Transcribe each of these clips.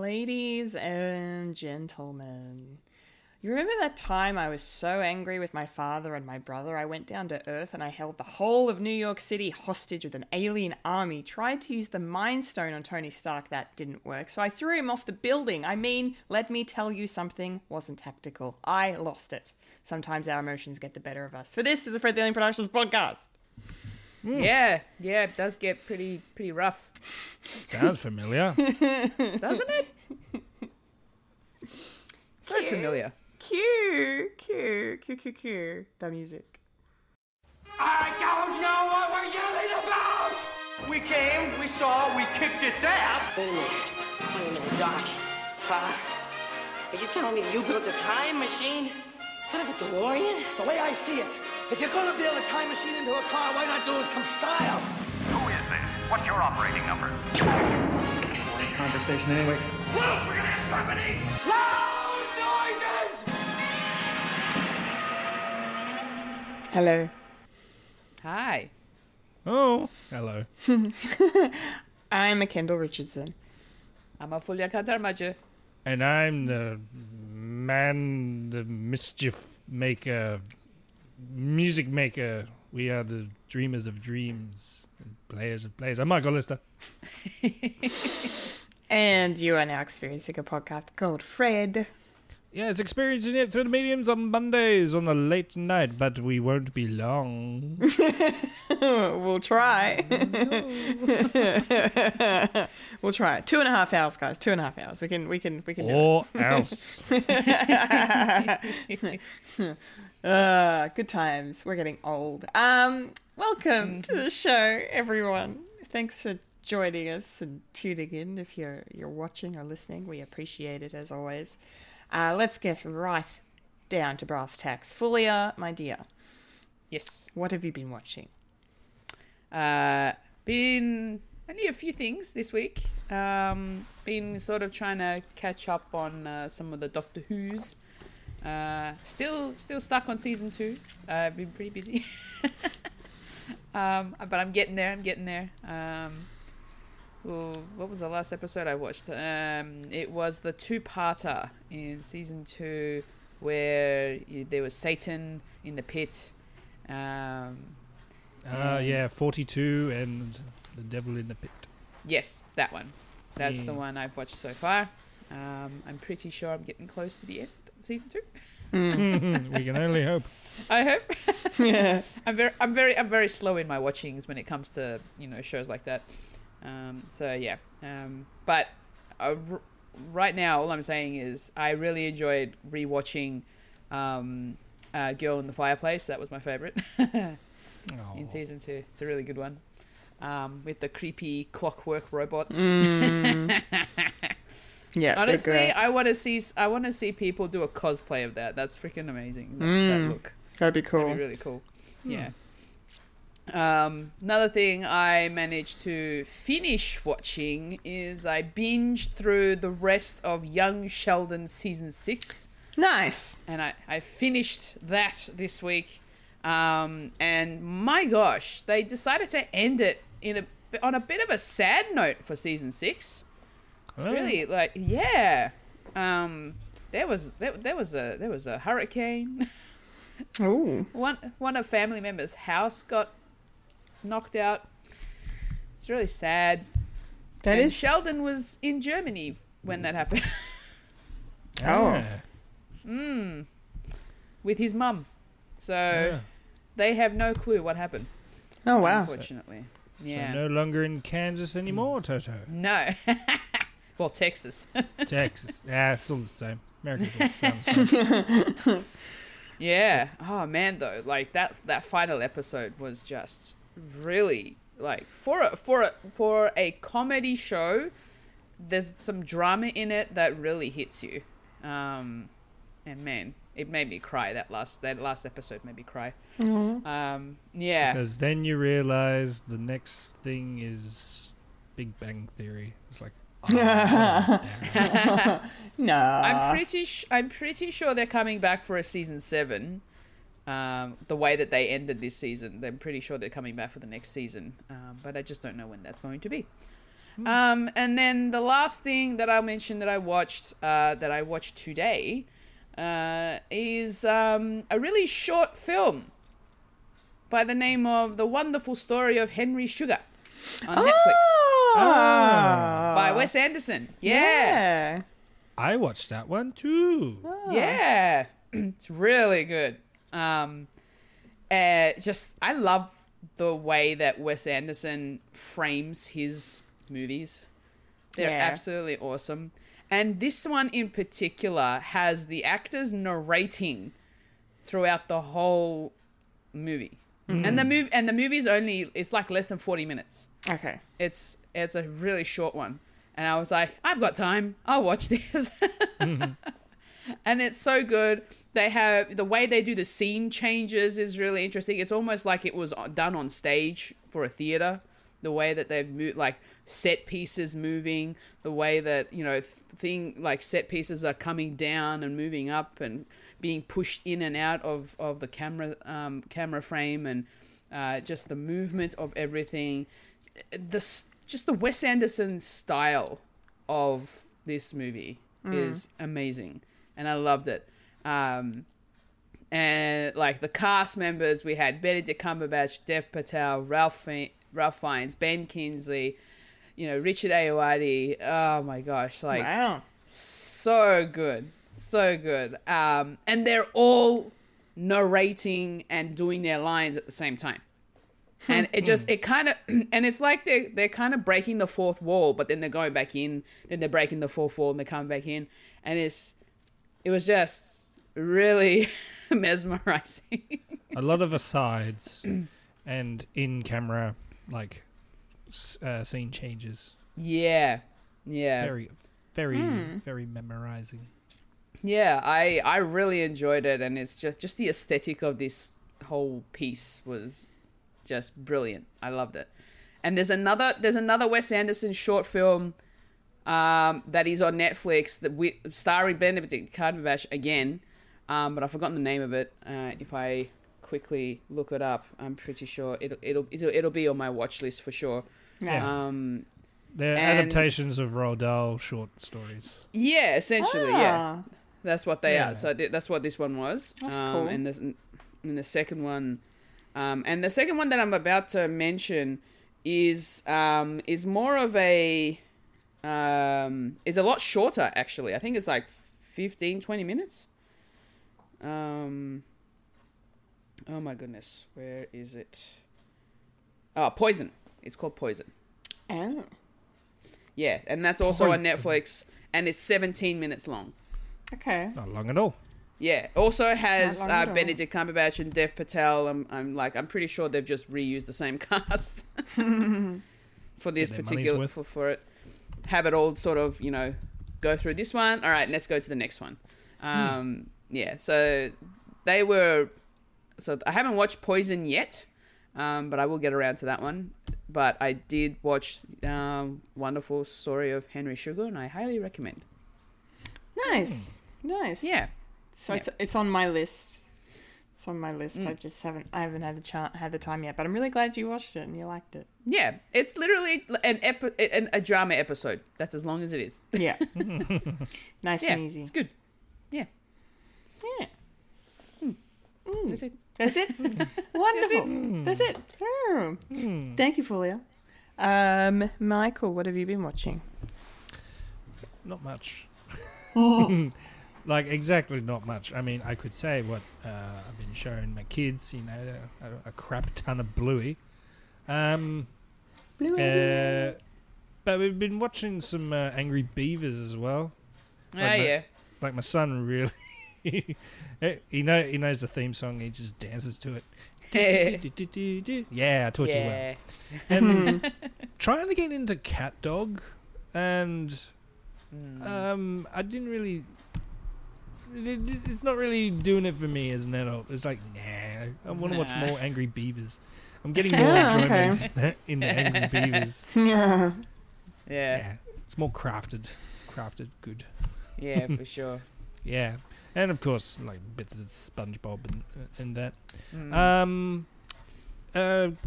Ladies and gentlemen, you remember that time I was so angry with my father and my brother, I went down to Earth and I held the whole of New York City hostage with an alien army, tried to use the Mind Stone on Tony Stark, that didn't work, so I threw him off the building. I mean, let me tell you something wasn't tactical. I lost it. Sometimes our emotions get the better of us. For this is a Fred the Alien Productions podcast. Mm. Yeah, it does get pretty rough. Sounds familiar. Doesn't it? So Q, familiar. Q. That music. I don't know what we're yelling about! We came, we saw, we kicked its ass! Wait a minute, Doc. Are you telling me you built a time machine? Kind of a DeLorean? The way I see it, if you're going to build a time machine into a car, why not do it with some style? Who is this? What's your operating number? Boring conversation anyway. Look, we're going to have company! Loud noises! Hello. Hi. Oh, hello. I'm a Kendall Richardson. I'm a Fulia Kantarmaja. And I'm the man, the mischief maker... Music maker, we are the dreamers of dreams and players of players. I'm Michael Lister. And you are now experiencing a podcast called Fred. Yes, experiencing it through the mediums on Mondays on a late night, but we won't be long. We'll try. Oh, no. We'll try. 2.5 hours, guys. 2.5 hours. We can do it. 4 hours. Good times. We're getting old. Welcome to the show, everyone. Thanks for joining us and tuning in. If you're watching or listening, we appreciate it as always. Let's get right down to brass tacks. Fulia, my dear. Yes. What have you been watching? Been only a few things this week. Been sort of trying to catch up on some of the Doctor Who's. Still stuck on season 2. I've been pretty busy. But I'm getting there. What was the last episode I watched? It was the 2-parter in season 2 where there was Satan in the pit. Yeah, 42 and the Devil in the Pit. Yes, that one. That's the one I've watched so far. I'm pretty sure I'm getting close to the end. Season 2. We can only hope. I hope. Yeah. I'm very slow in my watchings when it comes to, shows like that. Right now all I'm saying is I really enjoyed rewatching Girl in the Fireplace. That was my favorite. In season 2. It's a really good one. With the creepy clockwork robots. Yeah, honestly, I want to see people do a cosplay of that. That's freaking amazing. That look. That'd be cool. That'd be really cool. Yeah. Another thing I managed to finish watching is I binged through the rest of Young Sheldon season 6. Nice. And I finished that this week. And my gosh, they decided to end it on a bit of a sad note for season 6. Really, there was a hurricane. Ooh. One of family members' house got knocked out. It's really sad. And Sheldon was in Germany when that happened. With his mum. So they have no clue what happened. Oh wow! Unfortunately, so no longer in Kansas anymore, Toto. No. Well, Texas. Yeah, it's all the same. America's all the same. Yeah. Oh, man, though. Like, that final episode was just really, like, for a comedy show, there's some drama in it that really hits you. And, man, it made me cry. That last episode made me cry. Mm-hmm. Yeah. Because then you realize the next thing is Big Bang Theory. It's like, no. I'm pretty sure they're coming back for a season 7. The way that they ended this season, I'm pretty sure they're coming back for the next season. But I just don't know when that's going to be. And then the last thing that I'll mention that I watched today is a really short film by the name of The Wonderful Story of Henry Sugar on Netflix. By Wes Anderson. Yeah. I watched that one too. Yeah. It's really good. I love the way that Wes Anderson frames his movies. They're absolutely awesome. And this one in particular has the actors narrating throughout the whole movie. Mm. And the movie's only, it's like less than 40 minutes. Okay. It's a really short one. And I was like, I've got time. I'll watch this. Mm-hmm. And it's so good. They have, the way they do the scene changes is really interesting. It's almost like it was done on stage for a theater. The way that they've moved, like set pieces moving, the way that, you know, set pieces are coming down and moving up and being pushed in and out of the camera frame, and just the movement of everything. Just the Wes Anderson style of this movie is amazing, and I loved it. And like the cast members, we had Benedict Cumberbatch, Dev Patel, Ralph Fiennes, Ben Kingsley, you know, Richard Ayoade. Oh my gosh, like wow. So good. And they're all narrating and doing their lines at the same time. And it's like they're kind of breaking the fourth wall, but then they're going back in, then they're breaking the fourth wall and they come back in. And it was just really mesmerizing. A lot of asides. And in-camera, like, scene changes. Yeah. It's very, very, very memorizing. Yeah, I really enjoyed it, and it's just the aesthetic of this whole piece was just brilliant. I loved it. And there's another Wes Anderson short film that is on Netflix starring Benedict Cumberbatch again, but I've forgotten the name of it. If I quickly look it up, I'm pretty sure it'll be on my watch list for sure. Yes. They're adaptations of Roald Dahl short stories. Yeah, essentially. Yeah, that's what they are. So that's what this one was. That's cool. And the second one, that I'm about to mention is more of a is a lot shorter actually. I think it's like 15-20 minutes. Oh my goodness, where is it? Oh, Poison. It's called Poison. Oh. Yeah, and that's also on Netflix, and it's 17 minutes long. Okay. Not long at all. Yeah, also has Benedict Cumberbatch and Dev Patel. I'm pretty sure they've just reused the same cast for this particular for it. Have it all sort of, you know, go through this one. All right, let's go to the next one. Yeah, so they were. So I haven't watched Poison yet, but I will get around to that one. But I did watch Wonderful Story of Henry Sugar, and I highly recommend. Nice. Yeah. So it's on my list. I just haven't had the time yet, but I'm really glad you watched it and you liked it. Yeah, it's literally a drama episode. That's as long as it is. Yeah. Nice and easy. It's good. Yeah. Yeah. That's it. Wonderful. That's it. Thank you, Fulia. Michael, what have you been watching? Not much. Like, exactly not much. I mean, I could say what I've been showing my kids, you know, a crap ton of Bluey. But we've been watching some Angry Beavers as well. Like, my son really... he knows the theme song. He just dances to it. Yeah, I taught you well. And trying to get into Cat Dog, and I didn't really. It's not really doing it for me as an adult. It's like, nah, I want to watch more Angry Beavers. I'm getting more enjoyment in the Angry Beavers. Yeah, it's more crafted good. Yeah, for sure. Yeah. And, of course, like, bits of SpongeBob and that.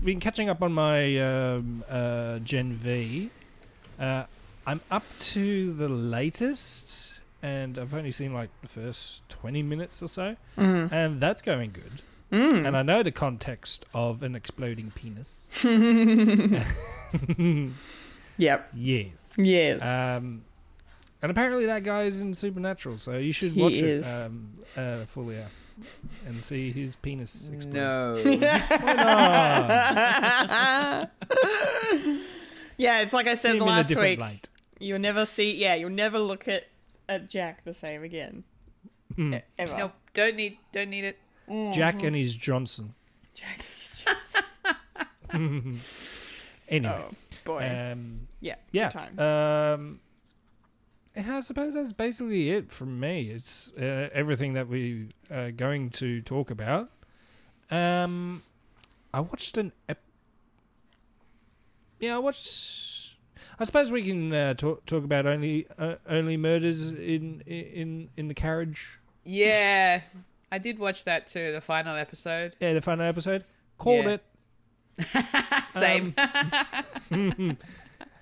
Been catching up on my Gen V. I'm up to the latest, and I've only seen like the first 20 minutes or so, and that's going good. And I know the context of an exploding penis. Yep. Yes. And apparently that guy is in Supernatural, so you should watch it fully out and see his penis explode. No. Why not? Yeah, it's like I said last week. Light. You'll never see. Yeah, you'll never look at Jack the same again. Ever. No, don't need it. Jack and his Johnson. Jack and his Johnson. Anyway, oh, boy. Yeah. Good time. I suppose that's basically it from me. It's everything that we are going to talk about. I watched an episode. Yeah, I suppose we can talk about only murders in the carriage. Yeah, I did watch that too. The final episode. Yeah, the final episode. Called it. Same.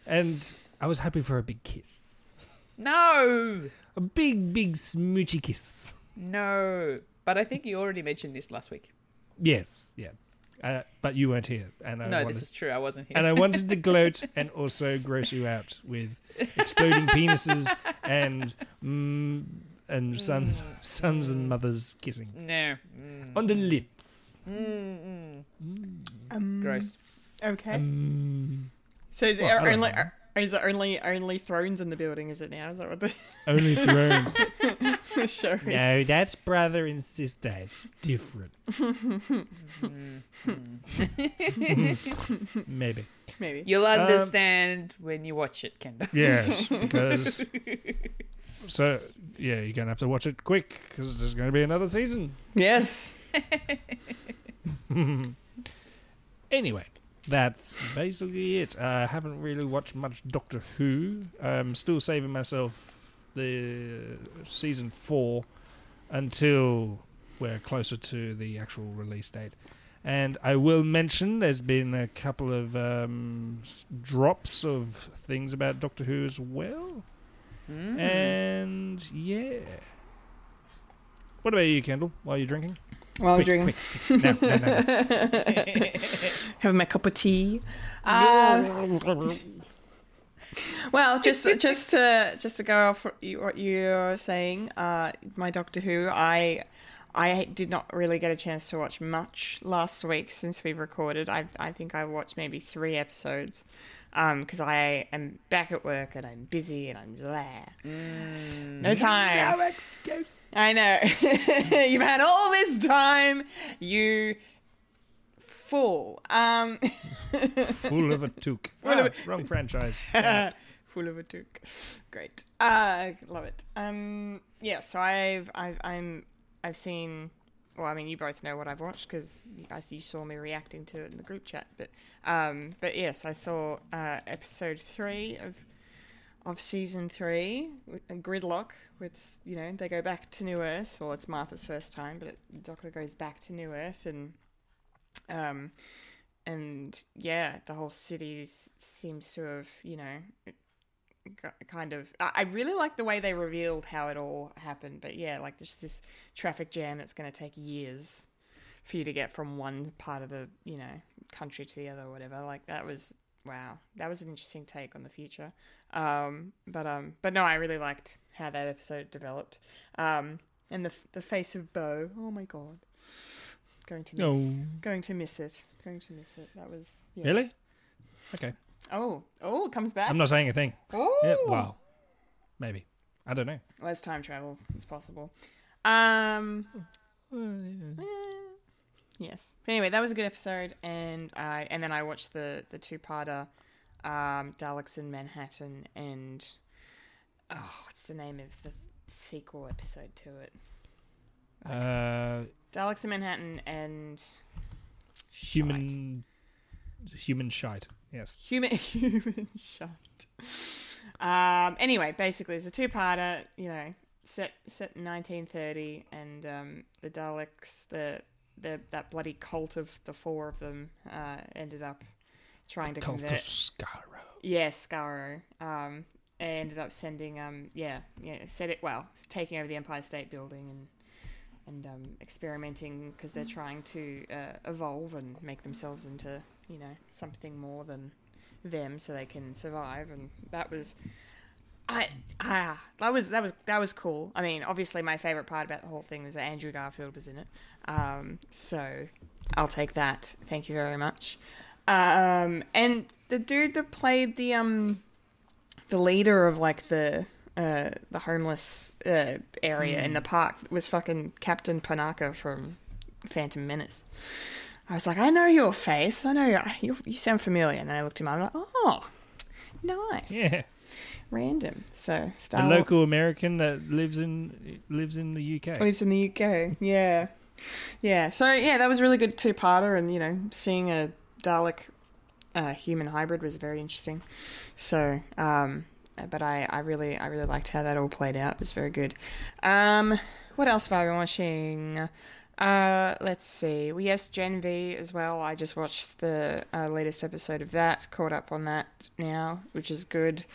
And I was hoping for a big kiss. No. A big smoochy kiss. No, but I think you already mentioned this last week. Yes. Yeah. But you weren't here. This is true. I wasn't here. And I wanted to gloat and also gross you out with exploding penises and sons and mothers kissing. No. On the lips. Gross. Okay. So is it only Thrones in the building, is it now? Is that what the... Only Thrones. The show is... No, that's brother and sister. It's different. Maybe. You'll understand when you watch it, Kendall. Yes, because... So, yeah, you're going to have to watch it quick because there's going to be another season. Yes. Anyway. That's basically it. I haven't really watched much Doctor Who. I'm still saving myself the season 4 until we're closer to the actual release date. And I will mention there's been a couple of drops of things about Doctor Who as well. And yeah. What about you, Kendall? While you're drinking? While I'm drinking. Quick. No. Having my cup of tea. Well, just to go off what you're saying, my Doctor Who, I did not really get a chance to watch much last week since we recorded. I think I watched maybe 3 episodes because I am back at work and I'm busy and I'm there. No time. No excuse. I know. You've had all this time, you fool. Fool of a toque. Wrong franchise. Fool of a toque. Great. Love it. Yeah. So I've seen. Well, I mean, you both know what I've watched because you saw me reacting to it in the group chat. But yes, I saw episode 3 of season 3, Gridlock. With they go back to New Earth, or it's Martha's first time, but the Doctor goes back to New Earth, and yeah, the whole city seems to have kind of... I really like the way they revealed how it all happened, but yeah, like there's this traffic jam that's going to take years for you to get from one part of the country to the other or whatever. Like that was an interesting take on the future. But no, I really liked how that episode developed. And the face of Bo, oh my god, going to miss it. That was really okay. Oh, it comes back. I'm not saying a thing. Oh. Yeah, wow. Maybe. I don't know. Well, it's time travel. It's possible. Yes. Anyway, that was a good episode. And then I watched the two-parter Daleks in Manhattan and... Oh, what's the name of the sequel episode to it? Okay. Daleks in Manhattan and... Human shite. Yes. Human shite. Anyway, basically, it's a two-parter, set in 1930, and the Daleks, that bloody cult of the 4 of them, ended up trying to convert. Scarrow. Yeah, Scarrow. Ended up sending taking over the Empire State Building and experimenting because they're trying to evolve and make themselves into something more than them so they can survive. And that was cool. I mean, obviously my favorite part about the whole thing was that Andrew Garfield was in it. So I'll take that. Thank you very much. And the dude that played the leader of the homeless area in the park was fucking Captain Panaka from Phantom Menace. I was like, I know your face. I know you sound familiar. And then I looked him up. I'm like, oh, nice. Yeah. Random. So Star Wars. A local American that lives in the UK. Lives in the UK. Yeah. Yeah. So yeah, that was a really good two-parter, and seeing a Dalek human hybrid was very interesting. So, but I really liked how that all played out. It was very good. What else have I been watching? Let's see. Well, yes, Gen V as well. I just watched the latest episode of that. Caught up on that now, which is good.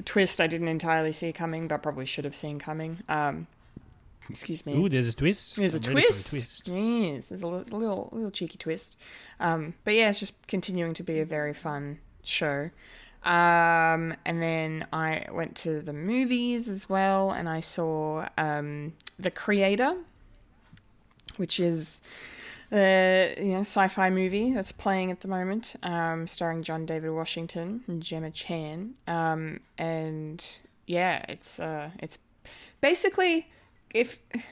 A twist I didn't entirely see coming, but probably should have seen coming. Excuse me. Ooh, there's a twist. There's a twist. Yes, there's a little cheeky twist. But yeah, it's just continuing to be a very fun show. And then I went to the movies as well, and I saw The Creator, which is the sci-fi movie that's playing at the moment, starring John David Washington and Gemma Chan. And yeah, it's basically, if I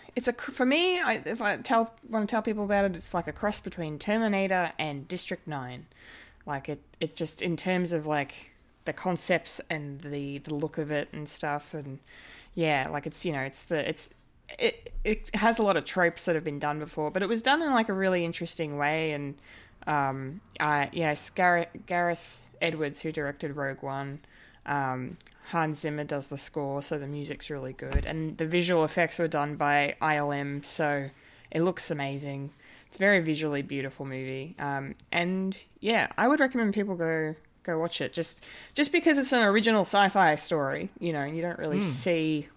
want to tell people about it, it's like a cross between Terminator and District 9. Like it just, in terms of like the concepts and the look of it and stuff, and yeah, like it has a lot of tropes that have been done before, but it was done in like a really interesting way. And Gareth Edwards, who directed Rogue One, Hans Zimmer does the score, so the music's really good, and the visual effects were done by ILM, so it looks amazing. It's a very visually beautiful movie, and yeah, I would recommend people go watch it just because it's an original sci-fi story, and you don't really see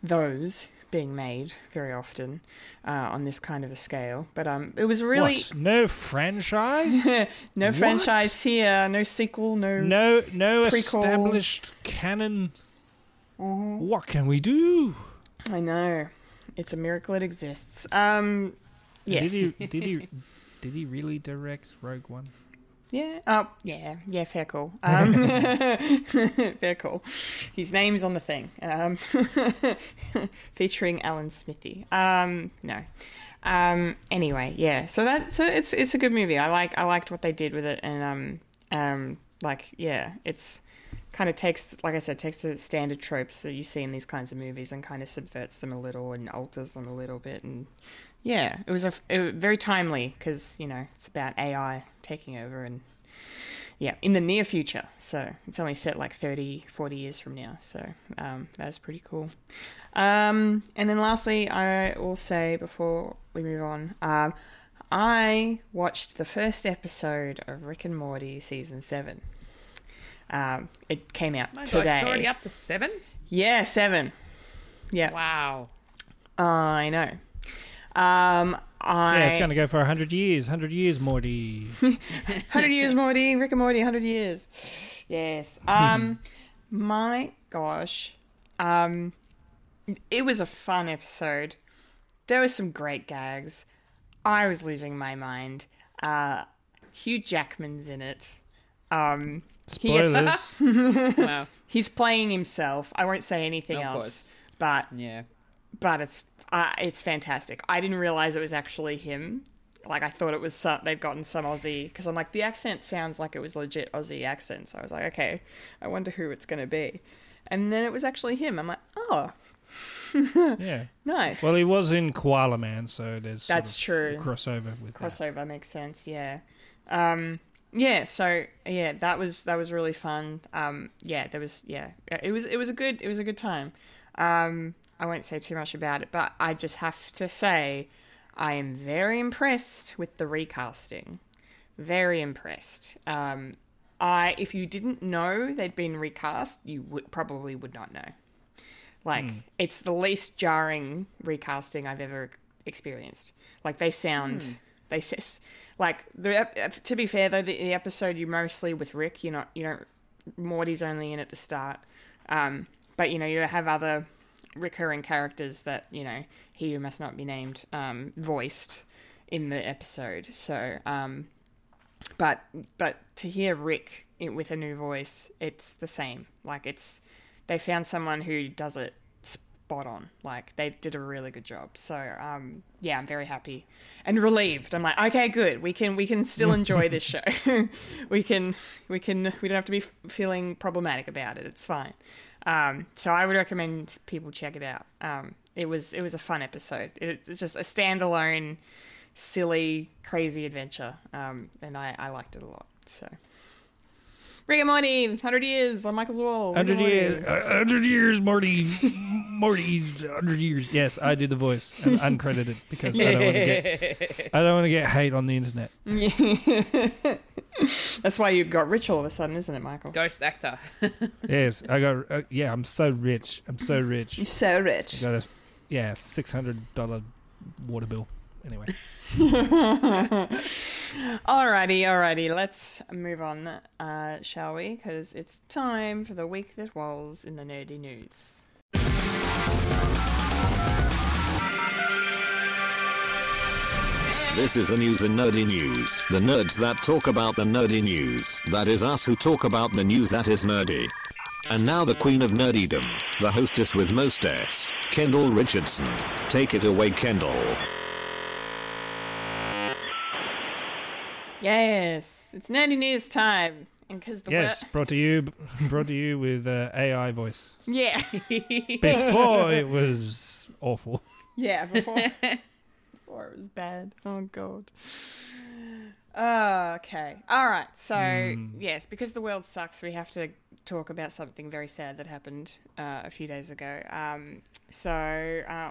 those being made very often on this kind of a scale. But it was really... What? No franchise? No what? Franchise here. No sequel, no prequel. Established canon. Mm-hmm. What can we do? I know. It's a miracle it exists. Yes. Did he really direct Rogue One? Yeah. Oh, yeah. Yeah, fair call. Fair call. His name's on the thing. Featuring Alan Smithy. No. Anyway, yeah. So it's a good movie. I liked what they did with it, and it's kind of takes the standard tropes that you see in these kinds of movies and kind of subverts them a little and alters them a little bit. And yeah, it was very timely because, it's about AI taking over and, yeah, in the near future. So it's only set like 30, 40 years from now. So that was pretty cool. And then lastly, I will say before we move on, I watched the first episode of Rick and Morty Season 7. It came out today. Gosh, it's already up to 7? Yeah, 7. Yeah. Wow. I know. It's going to go for 100 years. 100 years, Morty. 100 years, Morty. Rick and Morty, 100 years. Yes. My gosh. It was a fun episode. There were some great gags. I was losing my mind. Hugh Jackman's in it. Spoilers. Wow. He's playing himself. I won't say anything else. But yeah. But it's fantastic. I didn't realize it was actually him. Like, I thought it was they've gotten some Aussie, because I'm like, the accent sounds like it was legit Aussie accent. So I was like, okay, I wonder who it's going to be. And then it was actually him. I'm like, oh. Yeah. Nice. Well, he was in Koala Man, so there's sort of true. Crossover with crossover that. Makes sense, yeah. Yeah, so yeah, that was really fun. It was a good time. I won't say too much about it, but I just have to say I am very impressed with the recasting. Very impressed. If you didn't know they'd been recast, you probably would not know. Like, it's the least jarring recasting I've ever experienced. Like, they sound... to be fair, though, the episode you're mostly with Rick. Morty's only in at the start. But, you have other recurring characters that, he who must not be named, voiced in the episode. So, but to hear Rick with a new voice, it's the same. Like, they found someone who does it spot on. Like, they did a really good job. So, I'm very happy and relieved. I'm like, okay, good. We can still enjoy this show. We don't have to be feeling problematic about it. It's fine. So I would recommend people check it out. It was a fun episode. It's just a standalone, silly, crazy adventure. And I liked it a lot. So Rick and Morty, 100 years on Michael's wall. 100 years. 100 years, Morty. Morty, 100 years. Yes, I do the voice. I'm uncredited because I don't want to get hate on the internet. That's why you got rich all of a sudden, isn't it, Michael? Ghost actor. Yes, I got... I'm so rich. You're so rich. I got a $600 water bill. Anyway. Alrighty. Let's move on, shall we? Because it's time for the week that was in the nerdy news. This is the news in nerdy news. The nerds that talk about the nerdy news. That is us who talk about the news that is nerdy. And now the queen of nerdydom, the hostess with most S, Kendall Richardson. Take it away, Kendall. Yes, it's nerdy news time, and because brought to you with AI voice. Yeah, before it was awful. Yeah, before it was bad. Oh god. Okay, all right. So yes, because the world sucks, we have to talk about something very sad that happened a few days ago.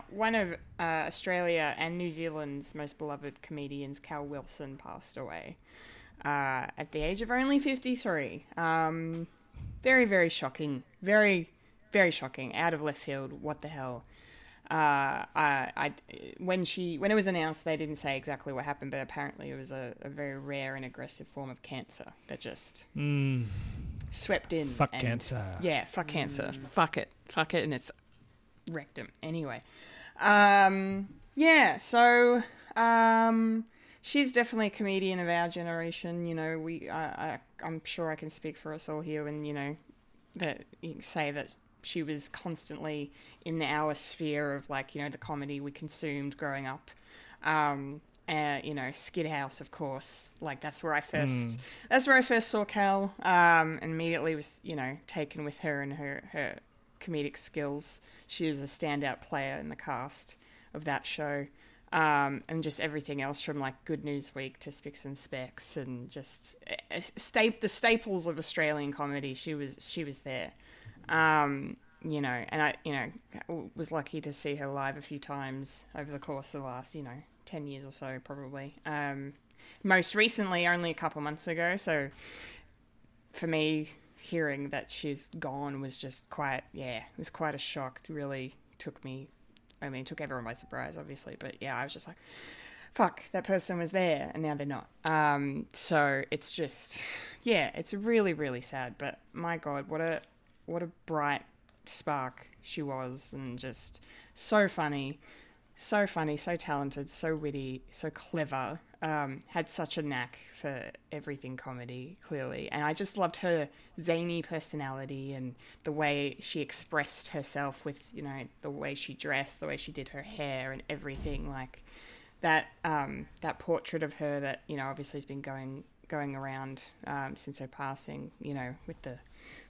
One of Australia and New Zealand's most beloved comedians, Cal Wilson, passed away at the age of only 53. Very, very shocking. Very, very shocking. Out of left field. What the hell? When it was announced, they didn't say exactly what happened, but apparently it was a very rare and aggressive form of cancer that just swept in. Fuck cancer. Yeah, fuck cancer. Fuck it, and it's rectum. Anyway, she's definitely a comedian of our generation. I'm sure I can speak for us all here, and that you can say that. She was constantly in our sphere of the comedy we consumed growing up. Skid House, of course, that's where I first saw Cal, and immediately was, taken with her and her comedic skills. She was a standout player in the cast of that show. And just everything else from Good News Week to Spicks and Specks and just the staples of Australian comedy. She was there. And I, was lucky to see her live a few times over the course of the last, 10 years or so, probably. Most recently, only a couple months ago. So for me, hearing that she's gone was just quite a shock. It really took everyone by surprise, obviously. But yeah, I was just like, fuck, that person was there and now they're not. So it's just, it's really, really sad. But my God, what a bright spark she was, and just so funny, so talented, so witty, so clever, had such a knack for everything comedy, clearly. And I just loved her zany personality and the way she expressed herself with, the way she dressed, the way she did her hair and everything like that. That portrait of her that, obviously has been going around since her passing, with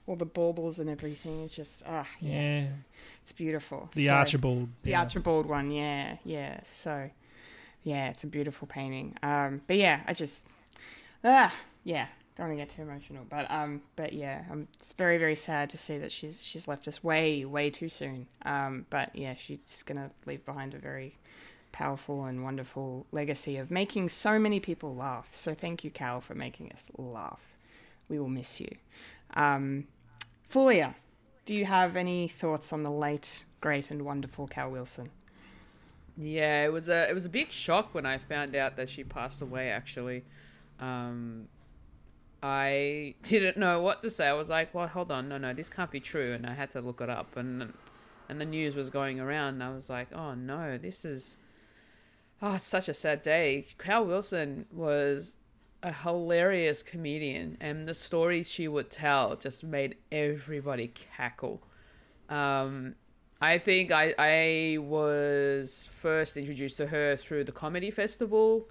all the baubles and everything. It's just, it's beautiful. The Archibald one. Yeah. So it's a beautiful painting. I just, don't want to get too emotional, but it's very, very sad to see that she's left us way, way too soon. She's going to leave behind a very powerful and wonderful legacy of making so many people laugh. So thank you, Cal, for making us laugh. We will miss you. Fulia, do you have any thoughts on the late, great and wonderful Cal Wilson? Yeah, it was a big shock when I found out that she passed away, actually. I didn't know what to say. I was like, well, hold on, no, this can't be true. And I had to look it up. And the news was going around. And I was like, oh, no, this is it's such a sad day. Cal Wilson was a hilarious comedian. And the stories she would tell just made everybody cackle. I think I was first introduced to her through the comedy festival.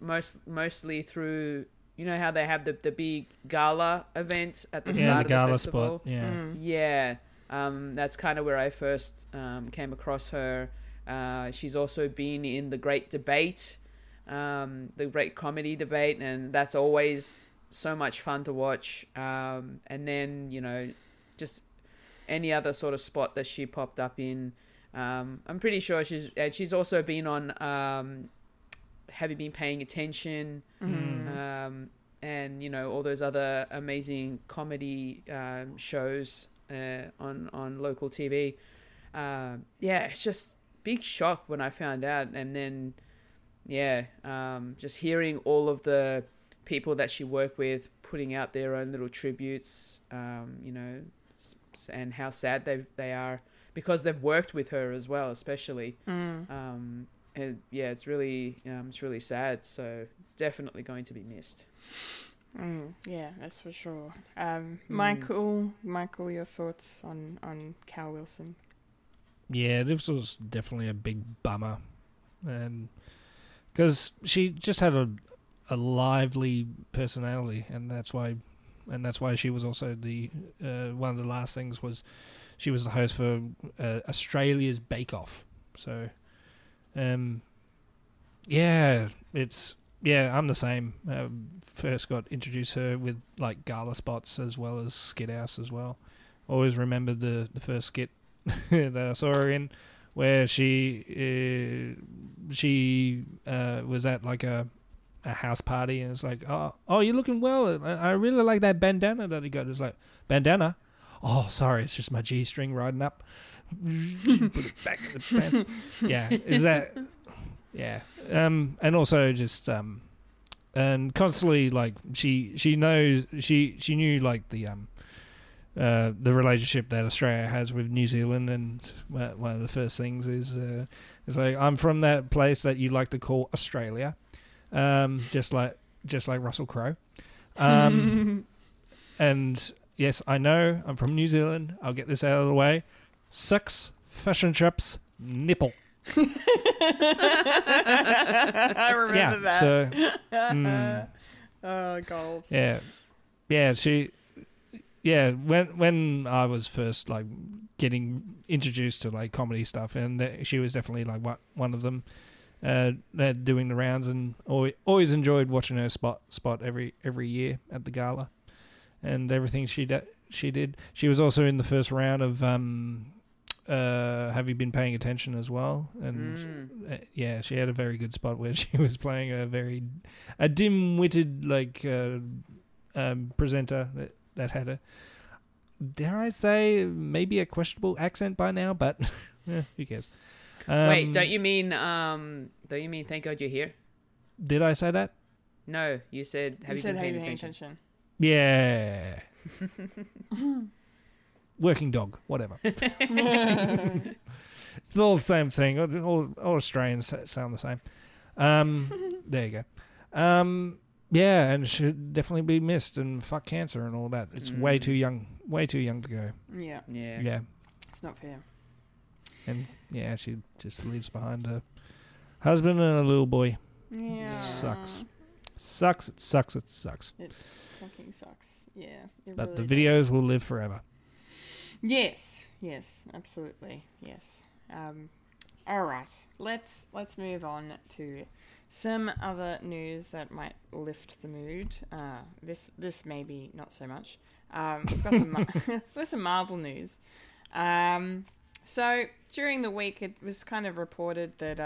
Mostly through... You know how they have the big gala event at the start of the festival? Spot, yeah, Yeah. That's kind of where I first came across her. She's also been in the Great Debate, the Great Comedy Debate, and that's always so much fun to watch. And then, just any other sort of spot that she popped up in. I'm pretty sure she's also been on... Have You Been Paying Attention? And, all those other amazing comedy shows on local TV. It's just big shock when I found out. And then, just hearing all of the people that she worked with putting out their own little tributes, and how sad they are because they've worked with her as well, especially. It's really sad. So definitely going to be missed. Yeah, that's for sure. Michael, your thoughts on Cal Wilson? Yeah, this was definitely a big bummer, and because she just had a lively personality, and that's why she was also the one of the last things was she was the host for Australia's Bake Off. So. I'm the same. First got introduced her with like gala spots as well as Skid House as well. Always remember the first skit that I saw her in, where she was at like a house party and it's like, oh, you're looking well. I really like that bandana that you got. It's like, bandana? Oh, sorry, it's just my G-string riding up. Put it back in the pants. And also just and constantly like she knew like the relationship that Australia has with New Zealand, and one of the first things is like, I'm from that place that you like to call Australia, just like Russell Crowe, and yes, I know I'm from New Zealand, I'll get this out of the way. Sex, fish and chips, nipple. I remember that. So, oh, gold. Yeah. When I was first like getting introduced to like comedy stuff, and she was definitely like one of them, doing the rounds, and always enjoyed watching her spot every year at the gala, and everything she did. She was also in the first round of Have You Been Paying Attention as well? And she had a very good spot where she was playing a dim-witted like presenter that had a, dare I say, maybe a questionable accent by now, but who cares? Wait, don't you mean Thank God You're Here? Did I say that? No, you said Have You Been Paying Attention? Yeah. Working Dog, whatever. It's all the same thing. All Australians sound the same. There you go. And should definitely be missed, and fuck cancer and all that. It's way too young to go. Yeah. It's not fair. And yeah, she just leaves behind her husband and a little boy. Yeah. It sucks. It fucking sucks. Yeah. But really, the videos will live forever. Yes, absolutely, yes. All right, let's move on to some other news that might lift the mood. This maybe not so much. We've got some Marvel news. So during the week, it was kind of reported that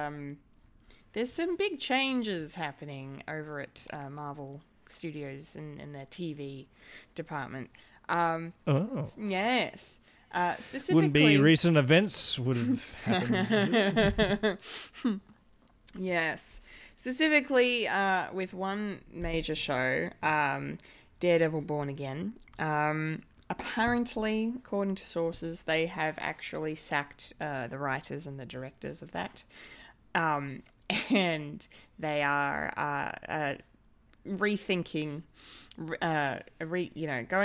there's some big changes happening over at Marvel Studios and their TV department. Yes. Specifically... Wouldn't be recent events would have happened. Yes. Specifically with one major show, Daredevil Born Again. Apparently, according to sources, they have actually sacked the writers and the directors of that. And they are rethinking...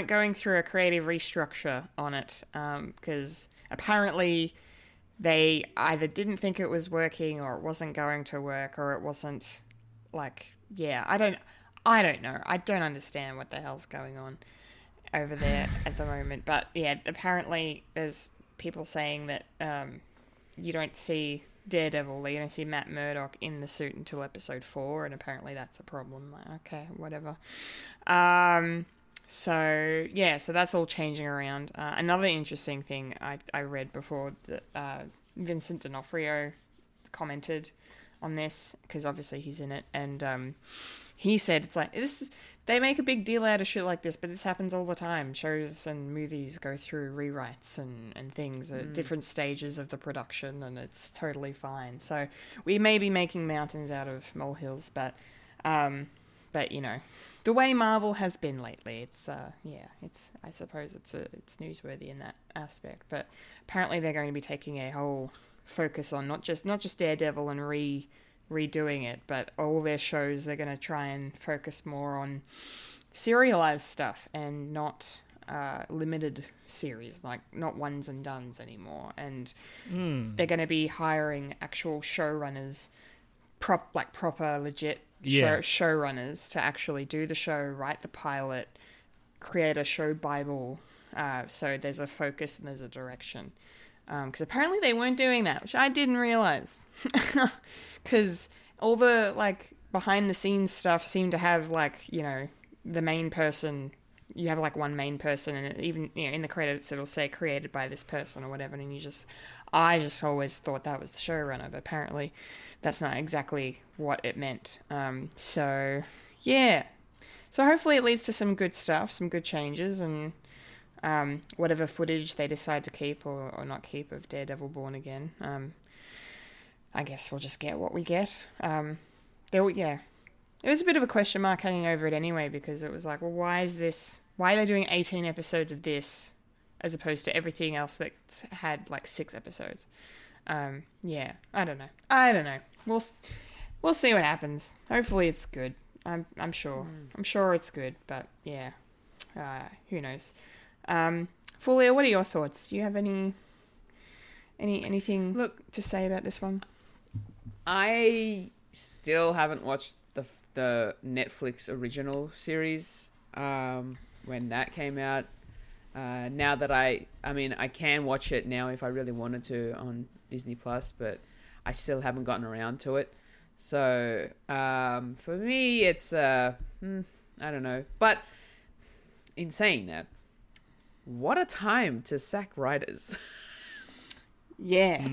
going through a creative restructure on it, because apparently they either didn't think it was working, or it wasn't going to work, or it wasn't I don't know. I don't understand what the hell's going on over there at the moment. But yeah, apparently there's people saying that you don't see Daredevil, you don't see Matt Murdock in the suit until episode 4, and apparently that's a problem. Like, okay, whatever. So that's all changing around. Another interesting thing I read before that Vincent D'Onofrio commented on this, because obviously he's in it, and he said it's like this is, they make a big deal out of shit like this, but this happens all the time. Shows and movies go through rewrites and things at different stages of the production, and it's totally fine. So we may be making mountains out of molehills, but you know, the way Marvel has been lately, it's I suppose it's newsworthy in that aspect. But apparently they're going to be taking a whole focus on not just Daredevil and redoing it, but all their shows, they're going to try and focus more on serialized stuff and not limited series, like not ones and dones anymore. And they're going to be hiring actual showrunners, proper legit showrunners to actually do the show, write the pilot, create a show bible. So there's a focus and there's a direction. Because apparently they weren't doing that, which I didn't realize. Because all the behind-the-scenes stuff seemed to have the main person. You have one main person, and even in the credits it'll say created by this person or whatever. And I just always thought that was the showrunner, but apparently that's not exactly what it meant. So hopefully it leads to some good stuff, some good changes, and whatever footage they decide to keep or not keep of Daredevil Born Again. I guess we'll just get what we get. It was a bit of a question mark hanging over it anyway, because it was like, well, why are they doing 18 episodes of this as opposed to everything else that's had 6 episodes? I don't know. We'll see what happens. Hopefully it's good. I'm sure. I'm sure it's good, but yeah. Who knows? Fulia, what are your thoughts? Do you have anything to say about this one? I still haven't watched the Netflix original series when that came out. Now that I can watch it now if I really wanted to on Disney Plus, but I still haven't gotten around to it. So for me, it's I don't know. But in saying that, what a time to sack writers. Yeah.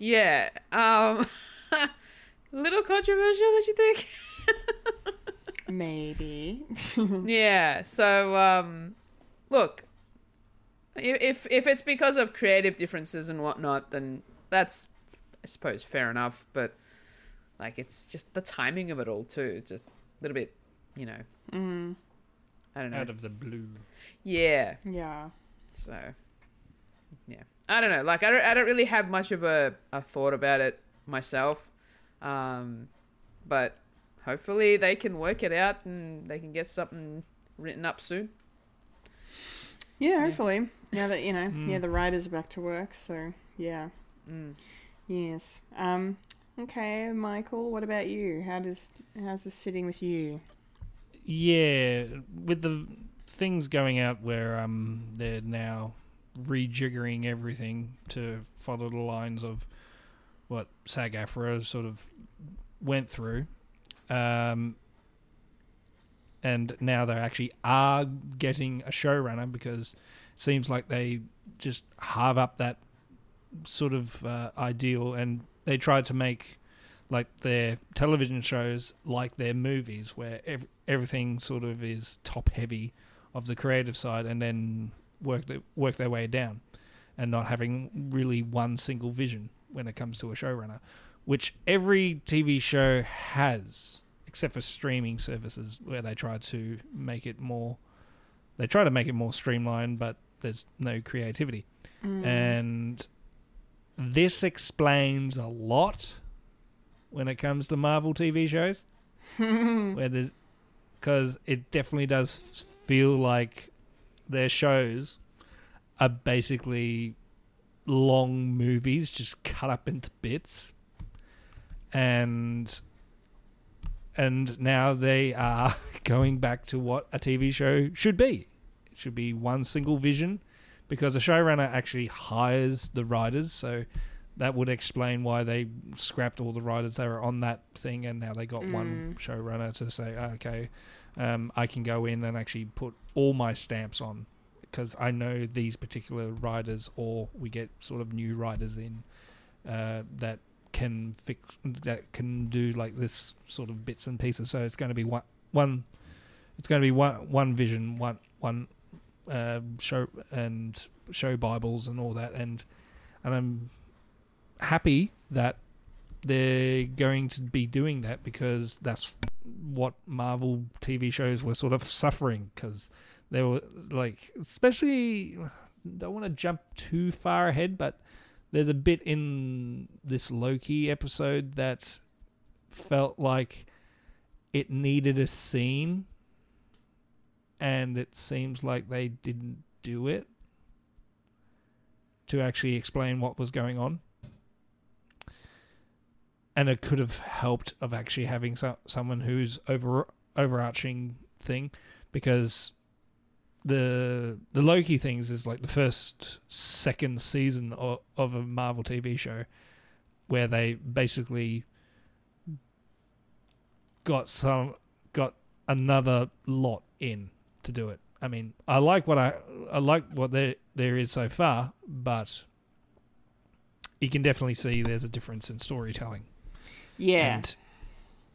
Yeah. Little controversial, don't you think? Maybe. Yeah. So, look, if it's because of creative differences and whatnot, then that's, I suppose, fair enough. But, it's just the timing of it all, too. Just a little bit, I don't know. Out of the blue. Yeah. Yeah. So, yeah. I don't know. I don't really have much of a thought about it myself, but hopefully they can work it out and they can get something written up soon. Yeah, hopefully. Now that the writers are back to work, so yeah. Yes. Okay, Michael. What about you? How's this sitting with you? Yeah, with the things going out where they're now rejiggering everything to follow the lines of what SAG-AFTRA sort of went through, and now they actually are getting a showrunner, because it seems like they just halve up that sort of ideal, and they tried to make like their television shows, like their movies, where everything sort of is top heavy of the creative side, and then work their way down, and not having really one single vision when it comes to a showrunner, which every TV show has, except for streaming services, where they try to make it more streamlined, but there's no creativity. And this explains a lot when it comes to Marvel TV shows, because it definitely does feel like their shows are basically long movies just cut up into bits, and now they are going back to what a TV show should be. It should be one single vision, because a showrunner actually hires the writers, so that would explain why they scrapped all the writers that were on that thing, and now they got one showrunner to say, okay, I can go in and actually put all my stamps on, because I know these particular writers, or we get sort of new writers in that can do like this sort of bits and pieces. So it's going to be one vision, one show and show Bibles and all that, and I'm happy that they're going to be doing that, because that's what Marvel TV shows were sort of suffering, because they were like, especially, don't want to jump too far ahead, but there's a bit in this Loki episode that felt like it needed a scene, and it seems like they didn't do it to actually explain what was going on. And it could have helped of actually having someone who's overarching thing, because the Loki things is like the second season of a Marvel TV show, where they basically got another lot in to do it. I mean, I like what there is so far, but you can definitely see there's a difference in storytelling. Yeah.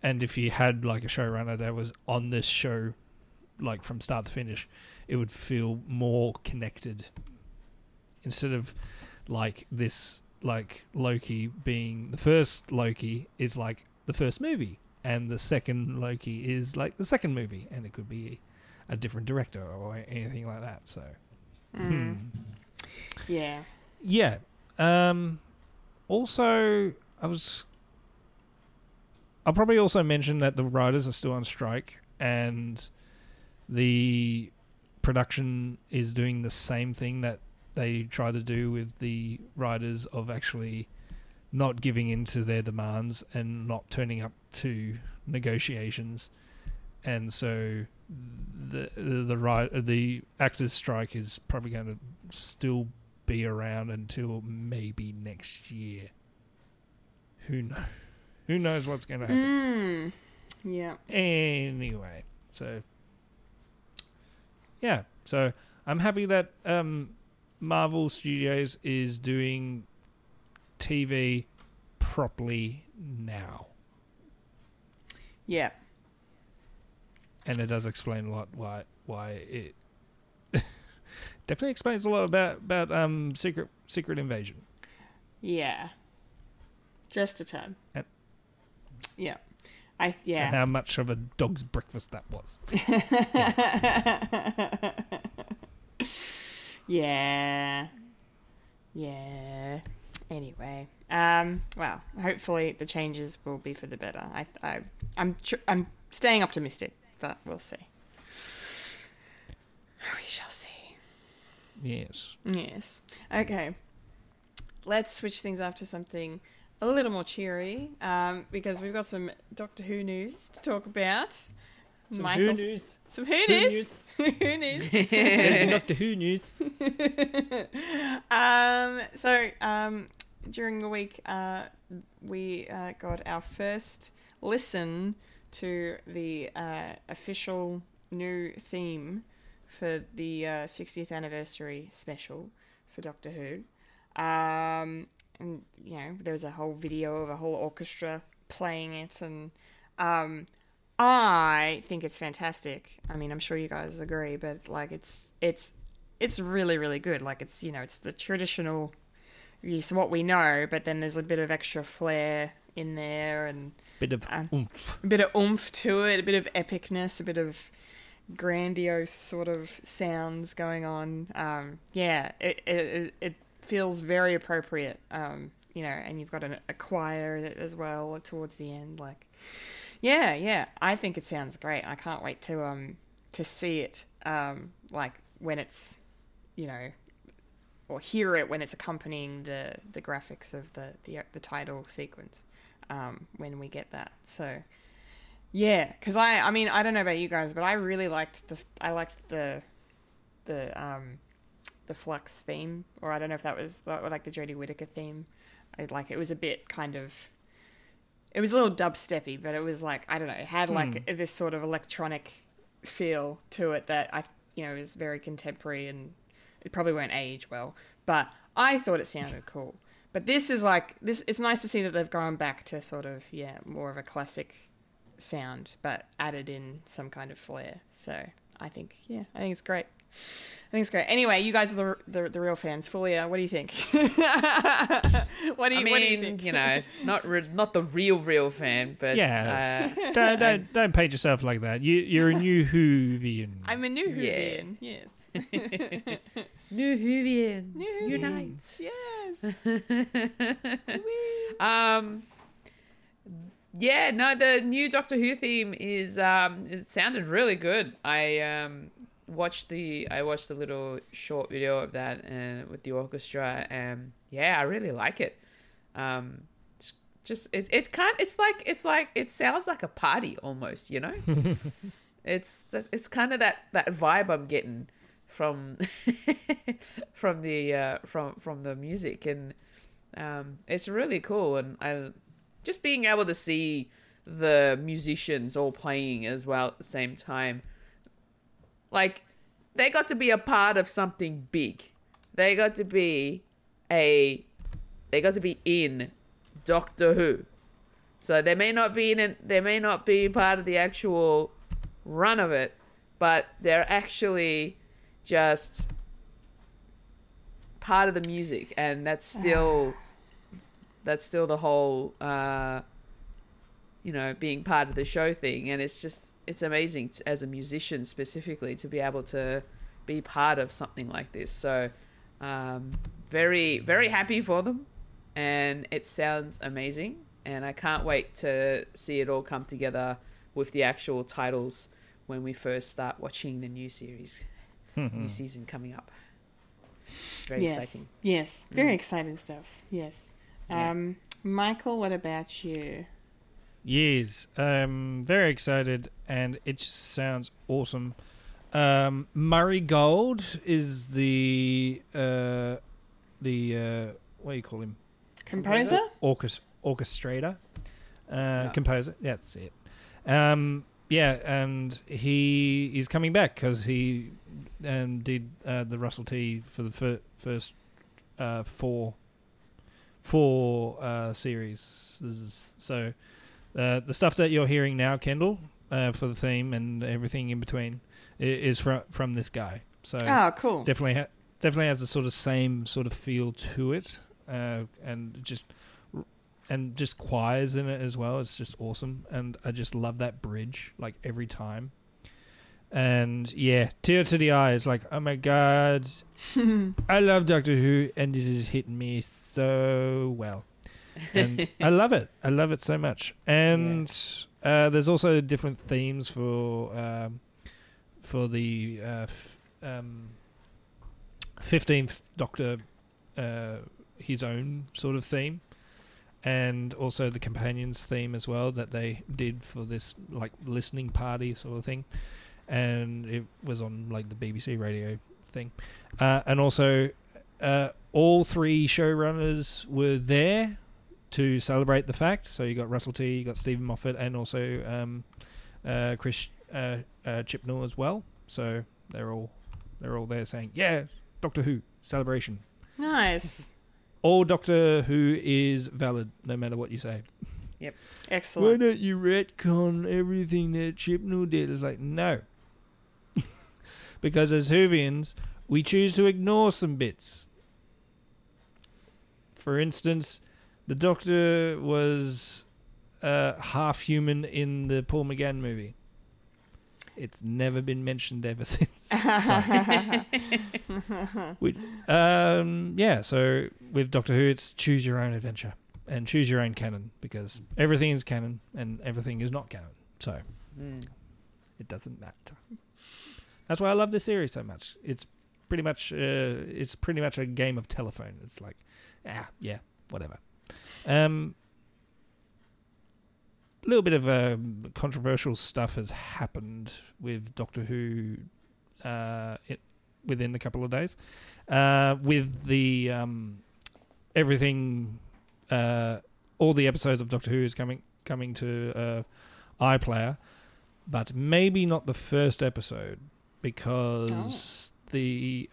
And if you had like a showrunner that was on this show, like from start to finish, it would feel more connected, instead of like this, like Loki being the first Loki is like the first movie, and the second Loki is like the second movie, and it could be a different director or anything like that. So, yeah. Also, I'll probably also mention that the writers are still on strike, and the production is doing the same thing that they try to do with the writers, of actually not giving in to their demands and not turning up to negotiations. And so the actors' strike is probably going to still be around until maybe next year. Who knows what's going to happen? Yeah. Anyway, so yeah, so I'm happy that Marvel Studios is doing TV properly now. Yeah. And it does explain a lot why it definitely explains a lot about Secret Invasion. Yeah. Just a ton. And, yeah. And how much of a dog's breakfast that was. Yeah. Anyway. Well, hopefully the changes will be for the better. I'm staying optimistic, but we'll see. We shall see. Yes. Okay. Let's switch things after something a little more cheery, because we've got some Doctor Who news to talk about. Some Doctor Who news. So during the week, we got our first listen to the official new theme for the 60th anniversary special for Doctor Who. And, you know, there was a whole video of a whole orchestra playing it, and I think it's fantastic. I mean, I'm sure you guys agree, but like it's really, really good. Like it's, you know, it's the traditional, it's what we know, but then there's a bit of extra flair in there, and a bit of oomph to it, a bit of epicness, a bit of grandiose sort of sounds going on. It feels very appropriate, you know, and you've got a choir as well, like, towards the end. Like, yeah, I think it sounds great. I can't wait to see it, like when it's, you know, or hear it when it's accompanying the graphics of the title sequence, when we get that. So yeah, because I mean, I don't know about you guys, but I really liked the Flux theme, or I don't know if that was like the Jodie Whittaker theme. It was a bit kind of, it was a little dubsteppy, but it was like, I don't know, it had like this sort of electronic feel to it that I, you know, is very contemporary, and it probably won't age well, but I thought it sounded cool. But this is like this. It's nice to see that they've gone back to sort of more of a classic sound, but added in some kind of flair. So I think it's great. I think it's great. Anyway, you guys are the real fans. Fulia, what do you think? What do you think? You know, not the real fan, but yeah. Don't paint yourself like that. You're a new Whovian. I'm a new Whovian. Yeah. Yes. New Whovians unite. Yes. Yeah, no, the new Doctor Who theme is it sounded really good. I watched the little short video of that and with the orchestra, and yeah, I really like it. It's just it's like it sounds like a party almost, you know? it's kind of that vibe I'm getting from the music, and it's really cool, and I just being able to see the musicians all playing as well at the same time. Like, they got to be a part of something big. They got to be in Doctor Who. So they may not be they may not be part of the actual run of it, but they're actually just part of the music, and that's still the whole being part of the show thing. And it's amazing as a musician specifically to be able to be part of something like this. So very, very happy for them, and it sounds amazing, and I can't wait to see it all come together with the actual titles when we first start watching the new series. New season coming up. Very exciting. Yes, very exciting stuff. Yes. Yeah. Michael, what about you? Yes, very excited, and it just sounds awesome. Murray Gold is the what do you call him? Composer? Orchestrator. Composer, that's it. Yeah, and he is coming back because he did the Russell T for the first four series. So the stuff that you're hearing now, Kendall, for the theme and everything in between, is from this guy. So cool. Definitely has the sort of same sort of feel to it, and just choirs in it as well. It's just awesome, and I just love that bridge, like, every time. And yeah, tear to the eyes, like, oh my god, I love Doctor Who, and this is hitting me so well, and I love it so much. And there's also different themes for the 15th Doctor, his own sort of theme, and also the companions theme as well that they did for this, like, listening party sort of thing, and it was on, like, the BBC radio thing, and also all three showrunners were there to celebrate the fact. So you got Russell T, you got Stephen Moffat, and also Chris Chibnall as well. So they're all there saying, yeah, Doctor Who celebration. Nice. All Doctor Who is valid, no matter what you say. Yep. Excellent. Why don't you retcon everything that Chibnall did? It's like, no. Because as Whovians, we choose to ignore some bits. For instance, the Doctor was half human in the Paul McGann movie. It's never been mentioned ever since. So with Doctor Who, it's choose your own adventure and choose your own canon, because everything is canon and everything is not canon. So it doesn't matter. That's why I love this series so much. It's pretty much a game of telephone. It's like, whatever. A little bit of controversial stuff has happened with Doctor Who within a couple of days. With the everything, all the episodes of Doctor Who is coming to iPlayer, but maybe not the first episode, because the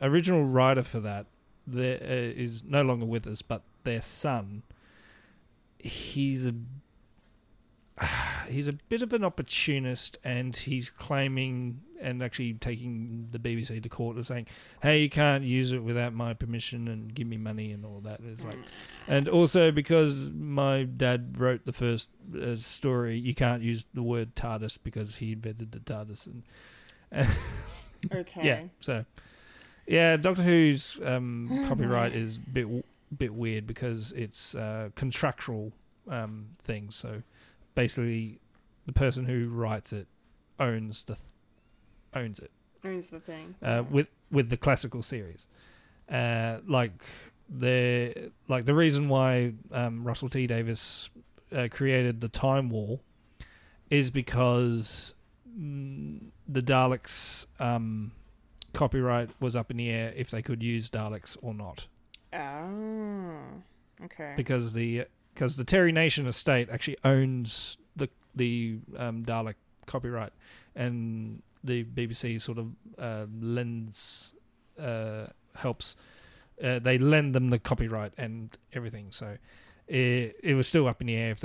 original writer for that is no longer with us, but their son, he's a bit of an opportunist, and he's claiming and actually taking the BBC to court and saying, hey, you can't use it without my permission and give me money and all that. It's like, and also because my dad wrote the first story, you can't use the word TARDIS because he invented the TARDIS. Okay. Yeah, so, yeah, Doctor Who's copyright is a bit weird because it's contractual things, so... Basically, the person who writes it owns the thing with the classical series. Like the reason why Russell T Davies created the Time War is because the Daleks copyright was up in the air if they could use Daleks or not. Oh, okay. Because the Terry Nation estate actually owns the Dalek copyright, and the BBC sort of they lend them the copyright and everything. So it was still up in the air if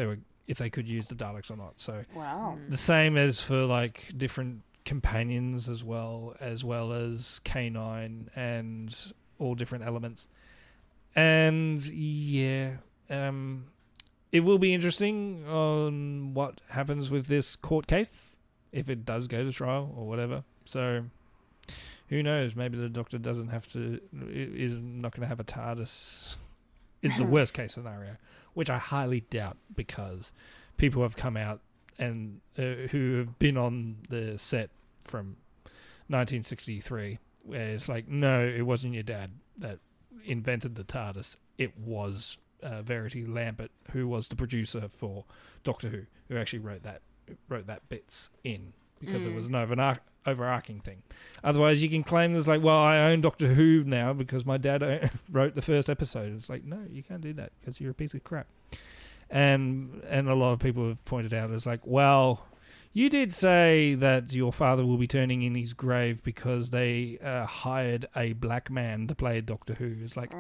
they could use the Daleks or not. So wow. The same as for like different companions as well as K9 and all different elements, and yeah. It will be interesting on what happens with this court case, if it does go to trial or whatever. So, who knows? Maybe the Doctor is not going to have a TARDIS. It's the worst case scenario, which I highly doubt, because people have come out and who have been on the set from 1963, where it's like, no, it wasn't your dad that invented the TARDIS. It was Verity Lambert, who was the producer for Doctor Who, who actually wrote that bits in, because it was an overarching thing. Otherwise, you can claim there's like, well, I own Doctor Who now because my dad wrote the first episode. It's like, no, you can't do that because you're a piece of crap. And a lot of people have pointed out, it's like, well, you did say that your father will be turning in his grave because they hired a black man to play Doctor Who. It's like,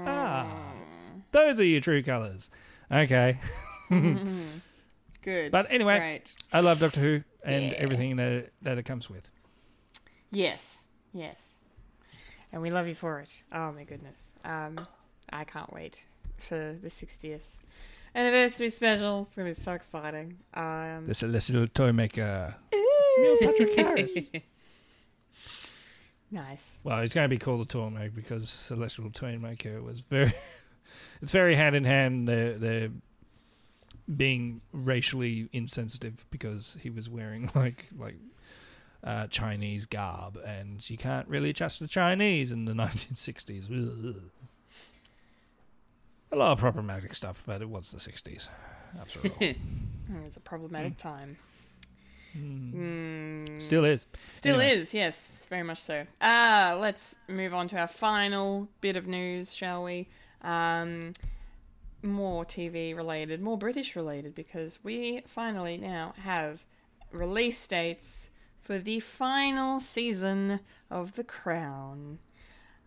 those are your true colours. Okay. Good. But anyway, right. I love Doctor Who and everything that it comes with. Yes. Yes. And we love you for it. Oh, my goodness. I can't wait for the 60th anniversary special. It's going to be so exciting. The Celestial Toymaker. Neil Patrick Harris. Nice. Well, it's going to be called the Toymaker because Celestial Toymaker was very... It's very hand in hand. They're being racially insensitive because he was wearing like Chinese garb, and you can't really trust the Chinese in the 1960s. Ugh. A lot of problematic stuff, but it was the 60s after all. It was a problematic time. Still is, yes, very much so. Let's move on to our final bit of news, shall we? More TV related, more British related, because we finally now have release dates for the final season of The Crown.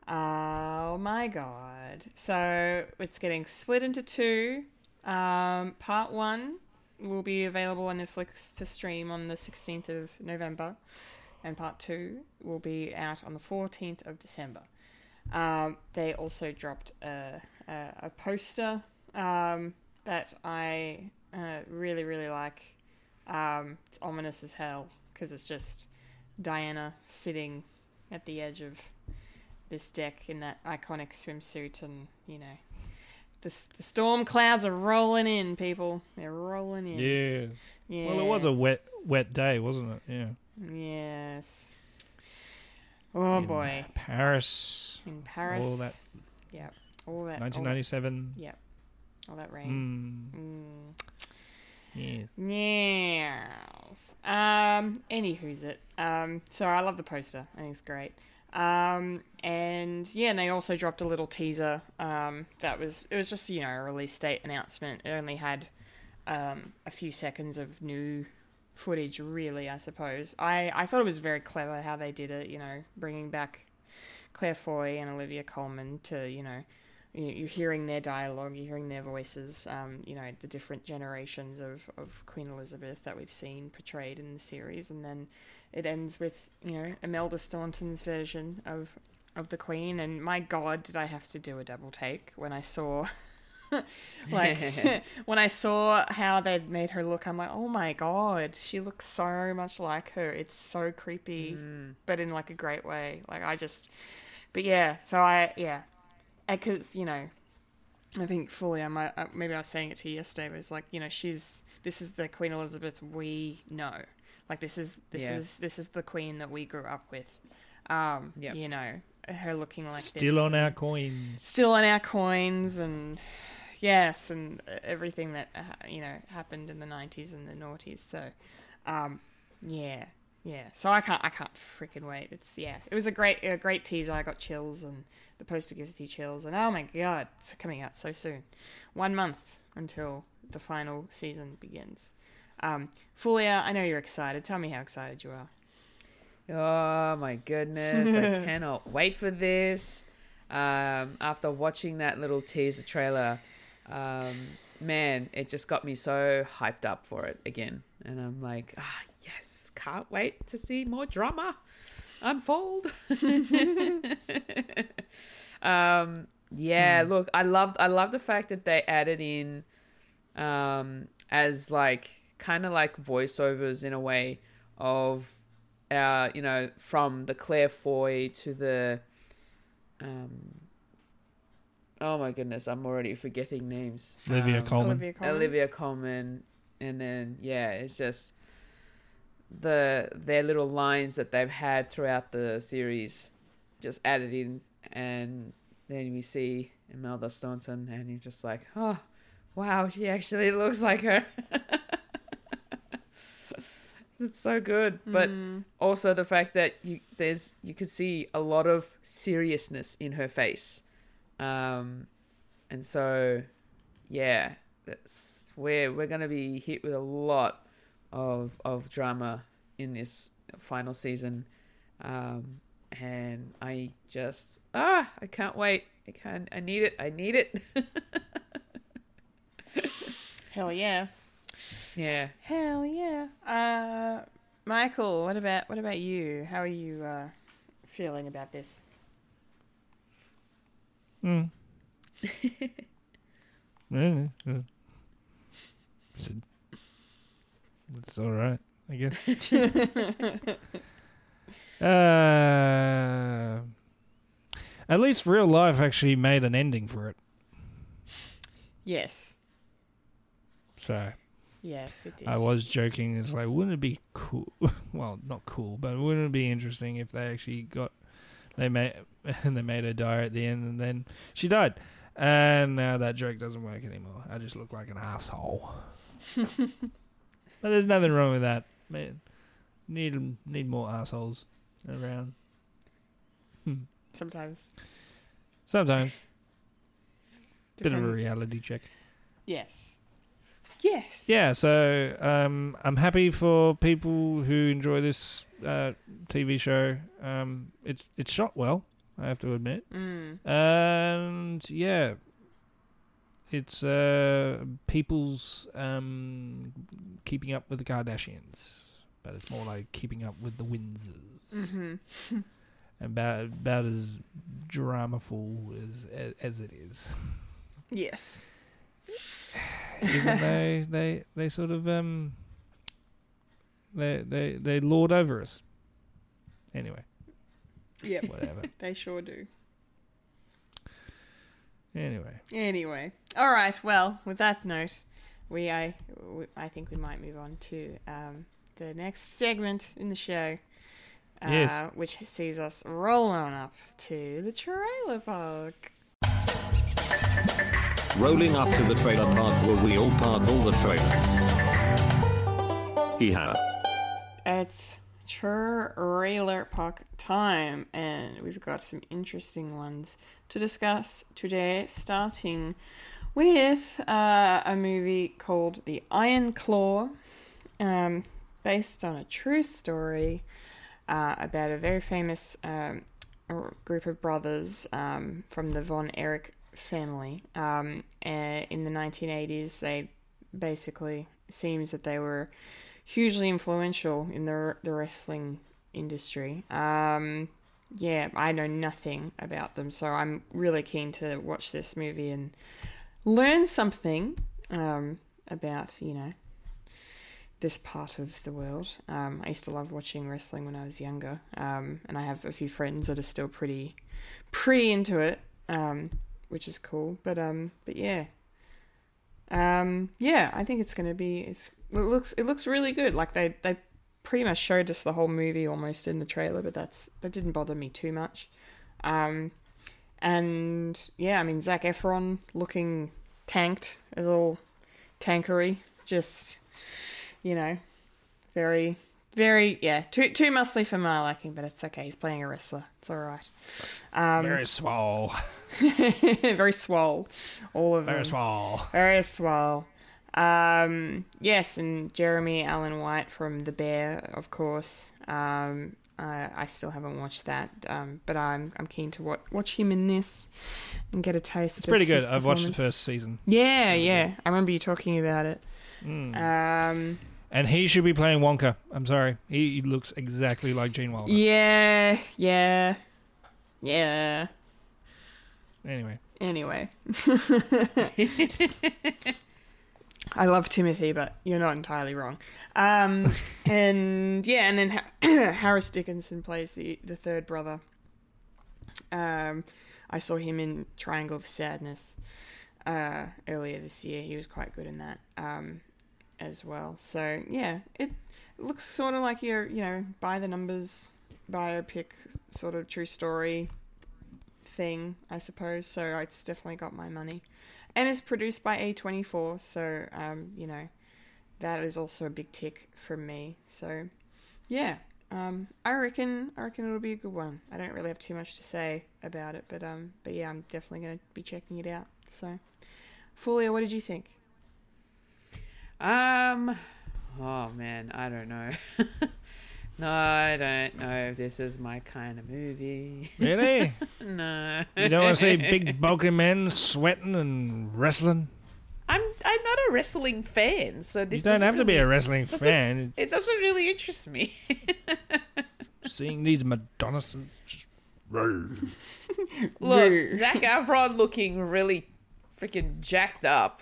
Oh my God. So it's getting split into two. Part one will be available on Netflix to stream on the 16th of November, and part 2 will be out on the 14th of December. They also dropped a poster that I really, really like. It's ominous as hell because it's just Diana sitting at the edge of this deck in that iconic swimsuit, and, you know, the storm clouds are rolling in, people. They're rolling in. Yeah. Well, it was a wet day, wasn't it? Yeah. Yes. Oh, boy. In Paris. All that. Yeah. All that. 1997. Yeah. All that rain. Yes. Yes. Anywho's it. So I love the poster. I think it's great. And yeah, and they also dropped a little teaser. It was just, you know, a release date announcement. It only had a few seconds of new footage, really, I suppose. I thought it was very clever how they did it, you know, bringing back Claire Foy and Olivia Colman to, you know, you're hearing their dialogue, you're hearing their voices, you know, the different generations of Queen Elizabeth that we've seen portrayed in the series. And then it ends with, you know, Imelda Staunton's version of the Queen. And my God, did I have to do a double take when I saw, when I saw how they'd made her look, I'm like, oh my God, she looks so much like her. It's so creepy, but in like a great way. Because, you know, I think fully maybe I was saying it to you yesterday, but it's like, you know, this is the Queen Elizabeth we know. Like, this is the Queen that we grew up with. You know, her looking like still on our coins. Still on our coins, and yes, and everything that, you know, happened in the 90s and the noughties. So, So I can't freaking wait. It was a great teaser. I got chills, and the poster gives you chills. And oh my God, it's coming out so soon. 1 month until the final season begins. Fulia, I know you're excited. Tell me how excited you are. Oh my goodness, I cannot wait for this. After watching that little teaser trailer, man, it just got me so hyped up for it again. And I'm like, yes. Can't wait to see more drama unfold. Look, I love the fact that they added in as like kind of like voiceovers in a way of you know, from the Claire Foy to the oh my goodness, I'm already forgetting names. Olivia Colman, and then it's just their little lines that they've had throughout the series just added in, and then we see Imelda Staunton, and you're just like, oh wow, she actually looks like her. It's so good. But also the fact that you could see a lot of seriousness in her face, and so that's where we're gonna be hit with a lot of drama in this final season, and I just I can't wait. I need it. Hell yeah. Michael, what about you? How are you feeling about this? It's all right, I guess. At least real life actually made an ending for it. Yes. So. Yes, it did. I was joking. It's like, wouldn't it be cool? Well, not cool, but wouldn't it be interesting if they actually they made her die at the end, and then she died. And now that joke doesn't work anymore. I just look like an asshole. But there's nothing wrong with that, man. Need more assholes around. Sometimes. Bit of a reality check. Yes. Yeah. So I'm happy for people who enjoy this TV show. It's shot well, I have to admit. And It's people's keeping up with the Kardashians, but it's more like keeping up with the Windsors. Mm-hmm. about as dramaful as it is. Yes. Even though they sort of they lord over us. Anyway. Yeah. Whatever. They sure do. Anyway. All right. Well, with that note, I think we might move on to the next segment in the show, yes, which sees us roll on up to the trailer park. Rolling up to the trailer park where we all park all the trailers. Yeah. It's trailer park time, and we've got some interesting ones to discuss today, starting with a movie called The Iron Claw, based on a true story about a very famous group of brothers from the Von Erich family. In the 1980s, they basically, seems that they were hugely influential in the wrestling industry. I know nothing about them, so I'm really keen to watch this movie and learn something about, this part of the world. I used to love watching wrestling when I was younger, and I have a few friends that are still pretty into it, which is cool. But I think it's going to be... It looks really good. Like they pretty much showed us the whole movie almost in the trailer, but that didn't bother me too much. Zac Efron looking tanked is all tankery, just very, very too muscly for my liking, but it's okay. He's playing a wrestler. It's all right. Very swole. Very swole. All of them. Very swole. Very swole. Yes, and Jeremy Allen White from The Bear, of course. I still haven't watched that, but I'm keen to watch him in this and get a taste. It's pretty good. I've watched the first season. Yeah. I remember you talking about it. And he should be playing Wonka. I'm sorry, he looks exactly like Gene Wilder. Yeah. Anyway. I love Timothy, but you're not entirely wrong. And then Harris Dickinson plays the third brother. I saw him in Triangle of Sadness earlier this year. He was quite good in that as well. So, yeah, it looks sort of like your, by-the-numbers, biopic sort of true story thing, I suppose. So it's definitely got my money. And it's produced by A24, so, that is also a big tick from me. So, yeah, I reckon it'll be a good one. I don't really have too much to say about it, but I'm definitely going to be checking it out. So, Fulia, what did you think? Oh, man, I don't know. No, I don't know if this is my kind of movie. Really? No. You don't want to see big bulky men sweating and wrestling? I'm not a wrestling fan, so this. You don't have to be a wrestling fan. It doesn't really interest me. Seeing these Madonnas just look, Zac Efron looking really freaking jacked up.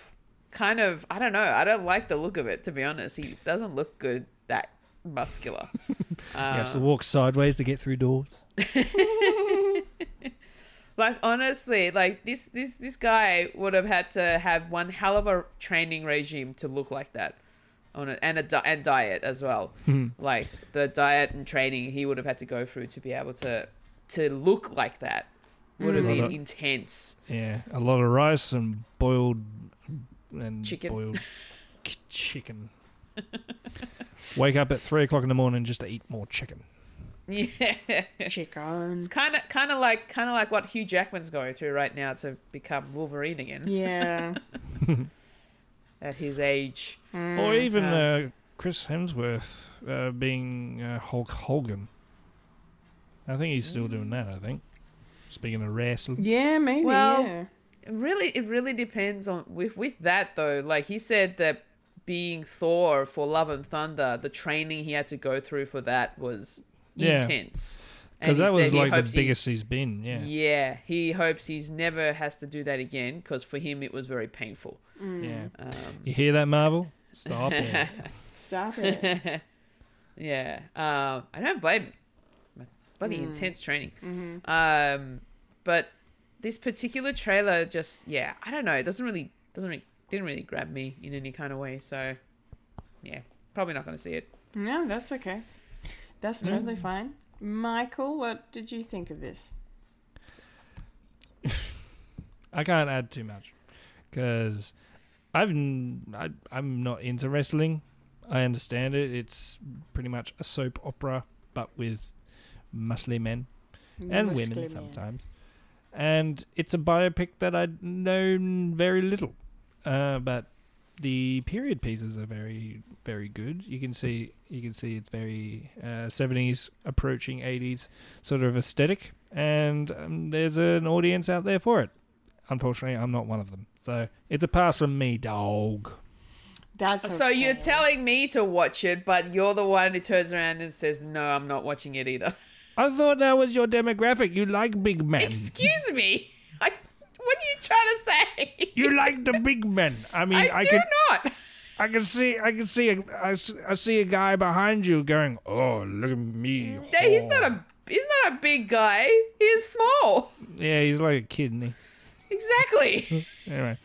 Kind of, I don't know. I don't like the look of it, to be honest. He doesn't look good that muscular. He has to walk sideways to get through doors. Like, honestly, like this guy would have had to have one hell of a training regime to look like that, and diet as well. Like the diet and training he would have had to go through to be able to look like that would have been intense. Yeah, a lot of rice and boiled chicken. Wake up at 3:00 in the morning just to eat more chicken. Yeah, chicken. It's kind of like what Hugh Jackman's going through right now to become Wolverine again. Yeah, at his age, or even Chris Hemsworth being Hulk Hogan. I think he's still doing that. I think. Speaking of wrestling, yeah, maybe. Well, yeah. It really depends on with that though. Like he said that being Thor for Love and Thunder, the training he had to go through for that was intense. Because that was like the biggest he's been. Yeah. Yeah. He hopes he's never has to do that again because for him it was very painful. Mm. Yeah. You hear that, Marvel? Stop it. Stop it. Yeah. I don't blame him. That's bloody intense training. Mm-hmm. But this particular trailer just, I don't know. It didn't really grab me in any kind of way. So, yeah, probably not going to see it. No, that's okay. That's totally fine. Michael, what did you think of this? I can't add too much because I'm not into wrestling. I understand it. It's pretty much a soap opera, but with muscly men and women sometimes. And it's a biopic that I know very little. But the period pieces are very, very good. You can see it's very 70s approaching 80s sort of aesthetic, and there's an audience out there for it. Unfortunately, I'm not one of them, so it's a pass from me, dog. That's okay. So you're telling me to watch it, but you're the one who turns around and says, "No, I'm not watching it either." I thought that was your demographic. You like big men. Excuse me. What are you trying to say? You like the big men. I mean, I do not. I see a guy behind you going, "Oh, look at me." Oh. He's not a big guy. He's small. Yeah, he's like a kid, isn't he? Exactly. Anyway,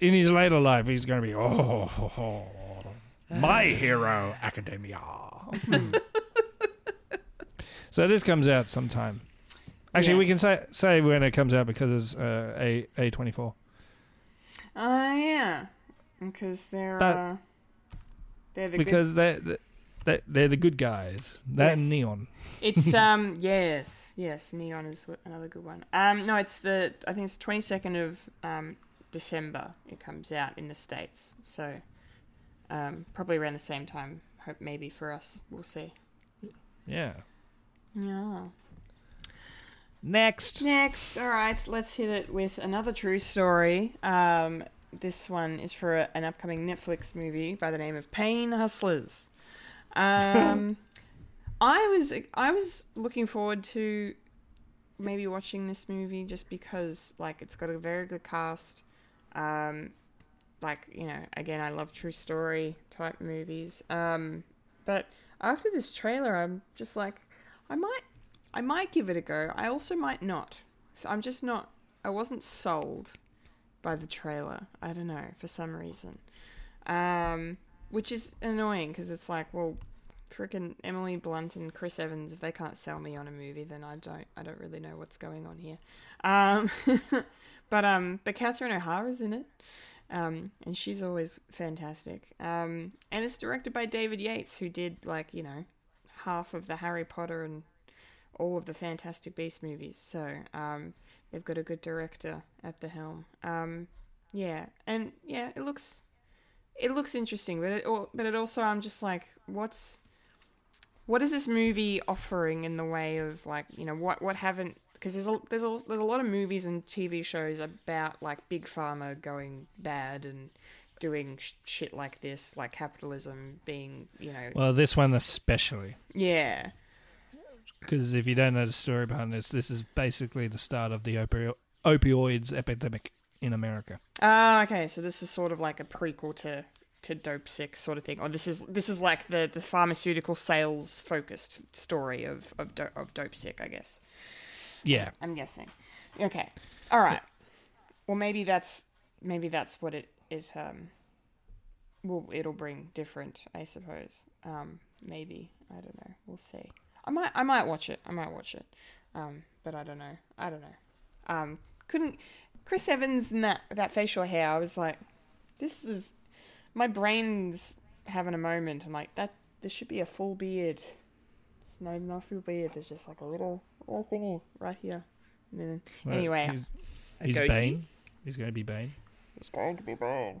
in his later life, he's going to be, my hero, Academia. So this comes out sometime. Actually, we can say when it comes out because it's A24. Yeah, because they're the good guys. That and Neon. It's yes, Neon is another good one. No, I think it's 22nd of December. It comes out in the States, so probably around the same time. Hope maybe for us, we'll see. Yeah. Next. All right, let's hit it with another true story. This one is for an upcoming Netflix movie by the name of Pain Hustlers. I was looking forward to maybe watching this movie just because, like, it's got a very good cast. Again, I love true story type movies. But after this trailer, I'm just like, I might give it a go. I also might not. So I'm just not... I wasn't sold by the trailer. I don't know, for some reason. Which is annoying, because it's like, well, freaking Emily Blunt and Chris Evans, if they can't sell me on a movie, then I don't really know what's going on here. But Catherine O'Hara's in it. And she's always fantastic. And it's directed by David Yates, who did, half of the Harry Potter and all of the Fantastic Beasts movies, so they've got a good director at the helm. It looks interesting, but it also, I'm just like, what is this movie offering in the way of what haven't, because there's a lot of movies and TV shows about big pharma going bad and doing shit like this, like capitalism being well, this one especially. Yeah. Because if you don't know the story behind this, this is basically the start of the opioids epidemic in America. Ah, okay. So this is sort of like a prequel to Dope Sick sort of thing. Or this is like the pharmaceutical sales focused story of Dope Sick, I guess. Yeah. I'm guessing. Okay. All right. Well, maybe that's what it'll bring different, I suppose. Maybe. I don't know. We'll see. I might watch it. But I don't know. Couldn't Chris Evans and that facial hair? I was like, this is my brain's having a moment. I'm like, that there should be a full beard. It's not even a full beard. There's just like a little thingy right here. And then anyway, he's Bane. He's going to be Bane. He's going to be Bane.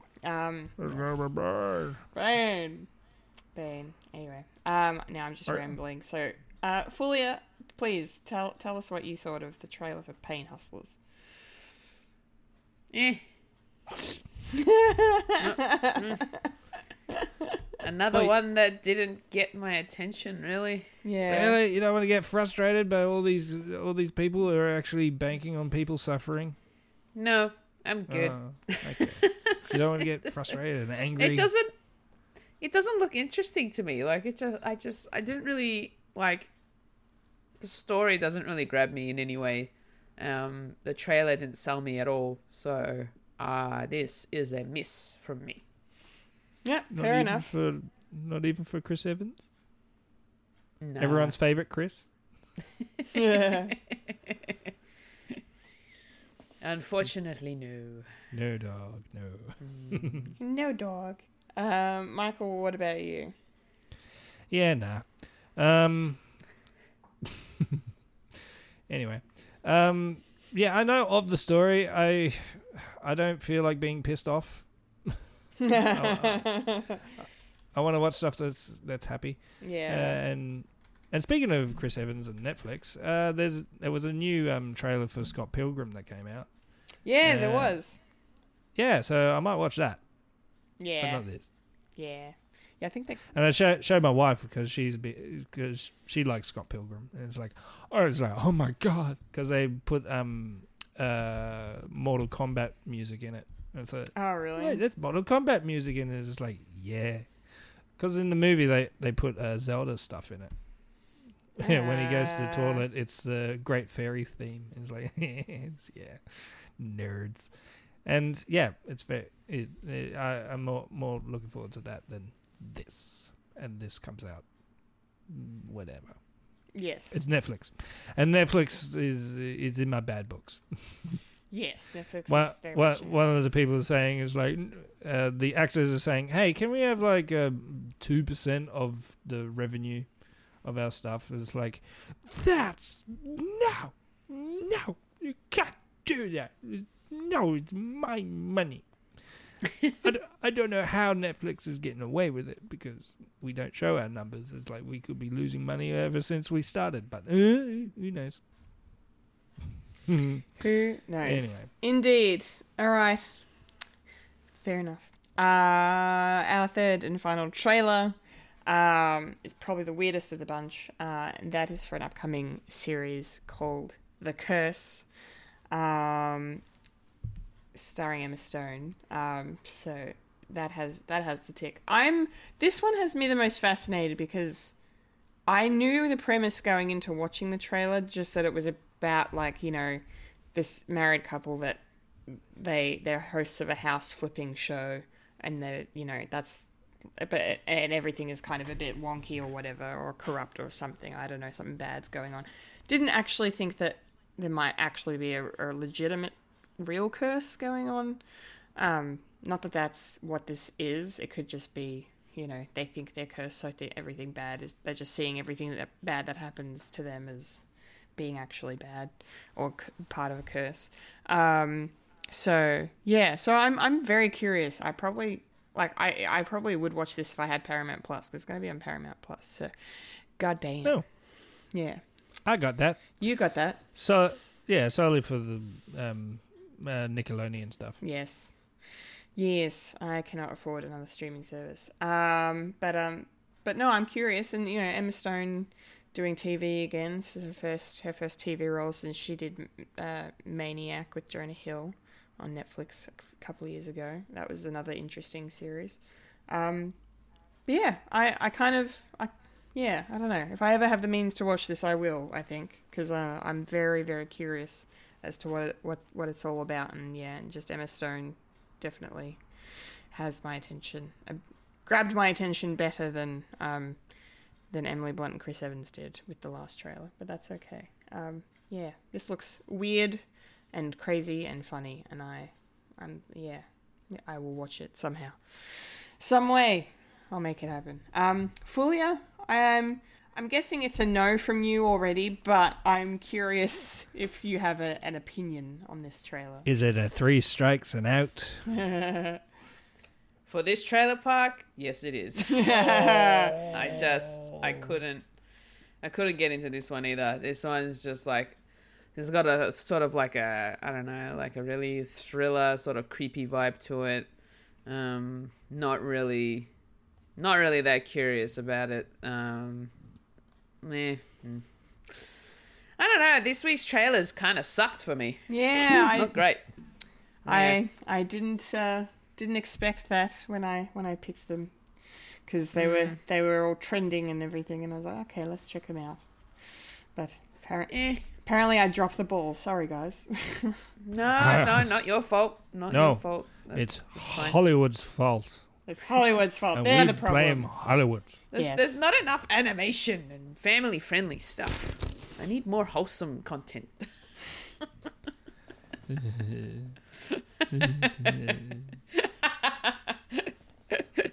Bane. Anyway, now I'm just rambling. So. Fulia, please tell us what you thought of the trailer for Pain Hustlers. Another one that didn't get my attention, really. Yeah. Really? You don't want to get frustrated by all these people who are actually banking on people suffering? No, I'm good. Oh, okay. You don't want to get frustrated and angry. It doesn't look interesting to me. Like, it just, I didn't really, like, the story doesn't really grab me in any way. The trailer didn't sell me at all. So, this is a miss from me. Yeah, fair enough. Not even for Chris Evans? No. Everyone's favourite Chris? Yeah. Unfortunately, no. No, dog, no. No, dog. Michael, what about you? Yeah, nah. Anyway. Yeah, I know of the story. I don't feel like being pissed off. I want to watch stuff that's happy. Yeah. And speaking of Chris Evans and Netflix, there was a new trailer for Scott Pilgrim that came out. Yeah, there was. Yeah, so I might watch that. Yeah. But not this. Yeah. Yeah, I think that. And I showed my wife because she likes Scott Pilgrim, and it's like, oh my god, because they put Mortal Kombat music in it. And so, oh really? Yeah, that's Mortal Kombat music in it. It's just like, yeah, because in the movie they put Zelda stuff in it. When he goes to the toilet, it's the Great Fairy theme. It's like, yeah, nerds, and yeah, it's very. I'm more looking forward to that than this. And this comes out, whatever. Yes, it's Netflix, and Netflix is in my bad books. Yes, Netflix is very much one of the people is saying is like, the actors are saying, hey, can we have like 2% of the revenue of our stuff? And it's like, that's no, you can't do that. No, it's my money. I don't know how Netflix is getting away with it because we don't show our numbers. It's like we could be losing money ever since we started, but who knows? Who knows? Anyway. Indeed. All right. Fair enough. Our third and final trailer is probably the weirdest of the bunch, and that is for an upcoming series called The Curse, starring Emma Stone. So that has the tick. This one has me the most fascinated because I knew the premise going into watching the trailer, just that it was about, like, you know, this married couple that they're hosts of a house flipping show, and they're, you know, that's, but and everything is kind of a bit wonky or whatever, or corrupt or something. I don't know, something bad's going on. Didn't actually think that there might actually be a legitimate real curse going on. Not that that's what this is. It could just be, you know, they think they're cursed, so everything bad is, they're just seeing everything bad that happens to them as being actually bad or part of a curse. So yeah, so I'm very curious. I probably would watch this if I had Paramount Plus, because it's going to be on Paramount Plus. So goddamn. Oh. Yeah. I got that. You got that. So yeah, solely for the Nickelodeon stuff. Yes. Yes, I cannot afford another streaming service. But no, I'm curious, and you know, Emma Stone doing TV again. So her first TV role since she did Maniac with Jonah Hill on Netflix a couple of years ago. That was another interesting series. I don't know. If I ever have the means to watch this, I will, I think, because I'm very, very curious as to what it's all about. And yeah, and just Emma Stone definitely has my attention. Grabbed my attention better than Emily Blunt and Chris Evans did with the last trailer, but that's okay. Yeah, this looks weird and crazy and funny, and I will watch it somehow, some way. I'll make it happen. Fulia, I'm guessing it's a no from you already, but I'm curious if you have an opinion on this trailer. Is it a 3 strikes and out? For this trailer park, yes, it is. I couldn't get into this one either. This one's just like, This has got a sort of like a, I don't know, like a really thriller sort of creepy vibe to it. Not really that curious about it. I don't know. This week's trailers kind of sucked for me. Yeah, not great. I didn't expect that when I picked them, because they were all trending and everything, and I was like, okay, let's check them out. But apparently I dropped the ball. Sorry, guys. No, not your fault. Not your fault. That's Hollywood's fault. It's Hollywood's fault. And they're the problem. Blame Hollywood. There's not enough animation and family-friendly stuff. I need more wholesome content.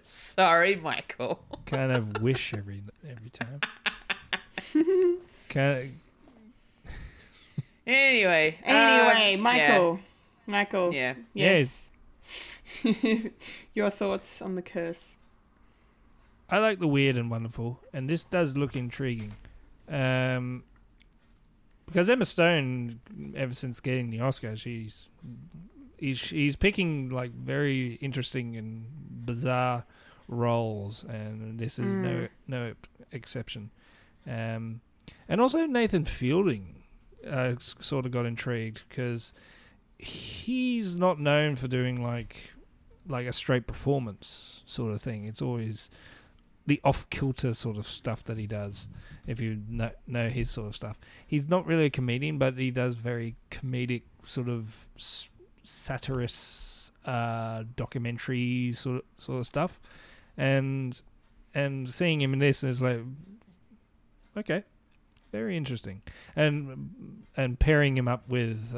Sorry, Michael. Kind of wish every time. Kind of... Anyway, Michael. Yeah. Michael. Yeah. Yes. Your thoughts on The Curse? I like the weird and wonderful, and this does look intriguing. Because Emma Stone, ever since getting the Oscar, she's picking like very interesting and bizarre roles, and this is no exception. And also Nathan Fielding, I sort of got intrigued because he's not known for doing like a straight performance sort of thing. It's always the off-kilter sort of stuff that he does, if you know his sort of stuff. He's not really a comedian, but he does very comedic sort of satirist documentary sort of stuff. And seeing him in this is like, okay, very interesting. And pairing him up with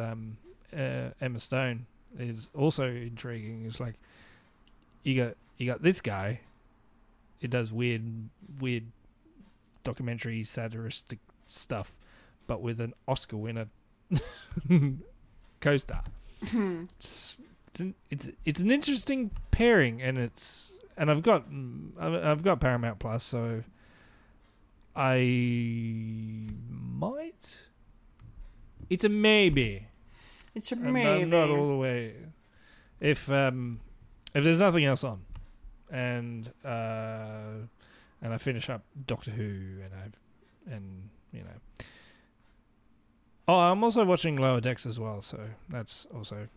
Emma Stone is also intriguing. It's like you got this guy. It does weird documentary satiristic stuff, but with an Oscar winner co-star. It's an interesting pairing, and I've got Paramount Plus, so I might. It's a maybe. It's a maybe. Not all the way. If there's nothing else on, and I finish up Doctor Who, and you know. Oh, I'm also watching Lower Decks as well, so that's also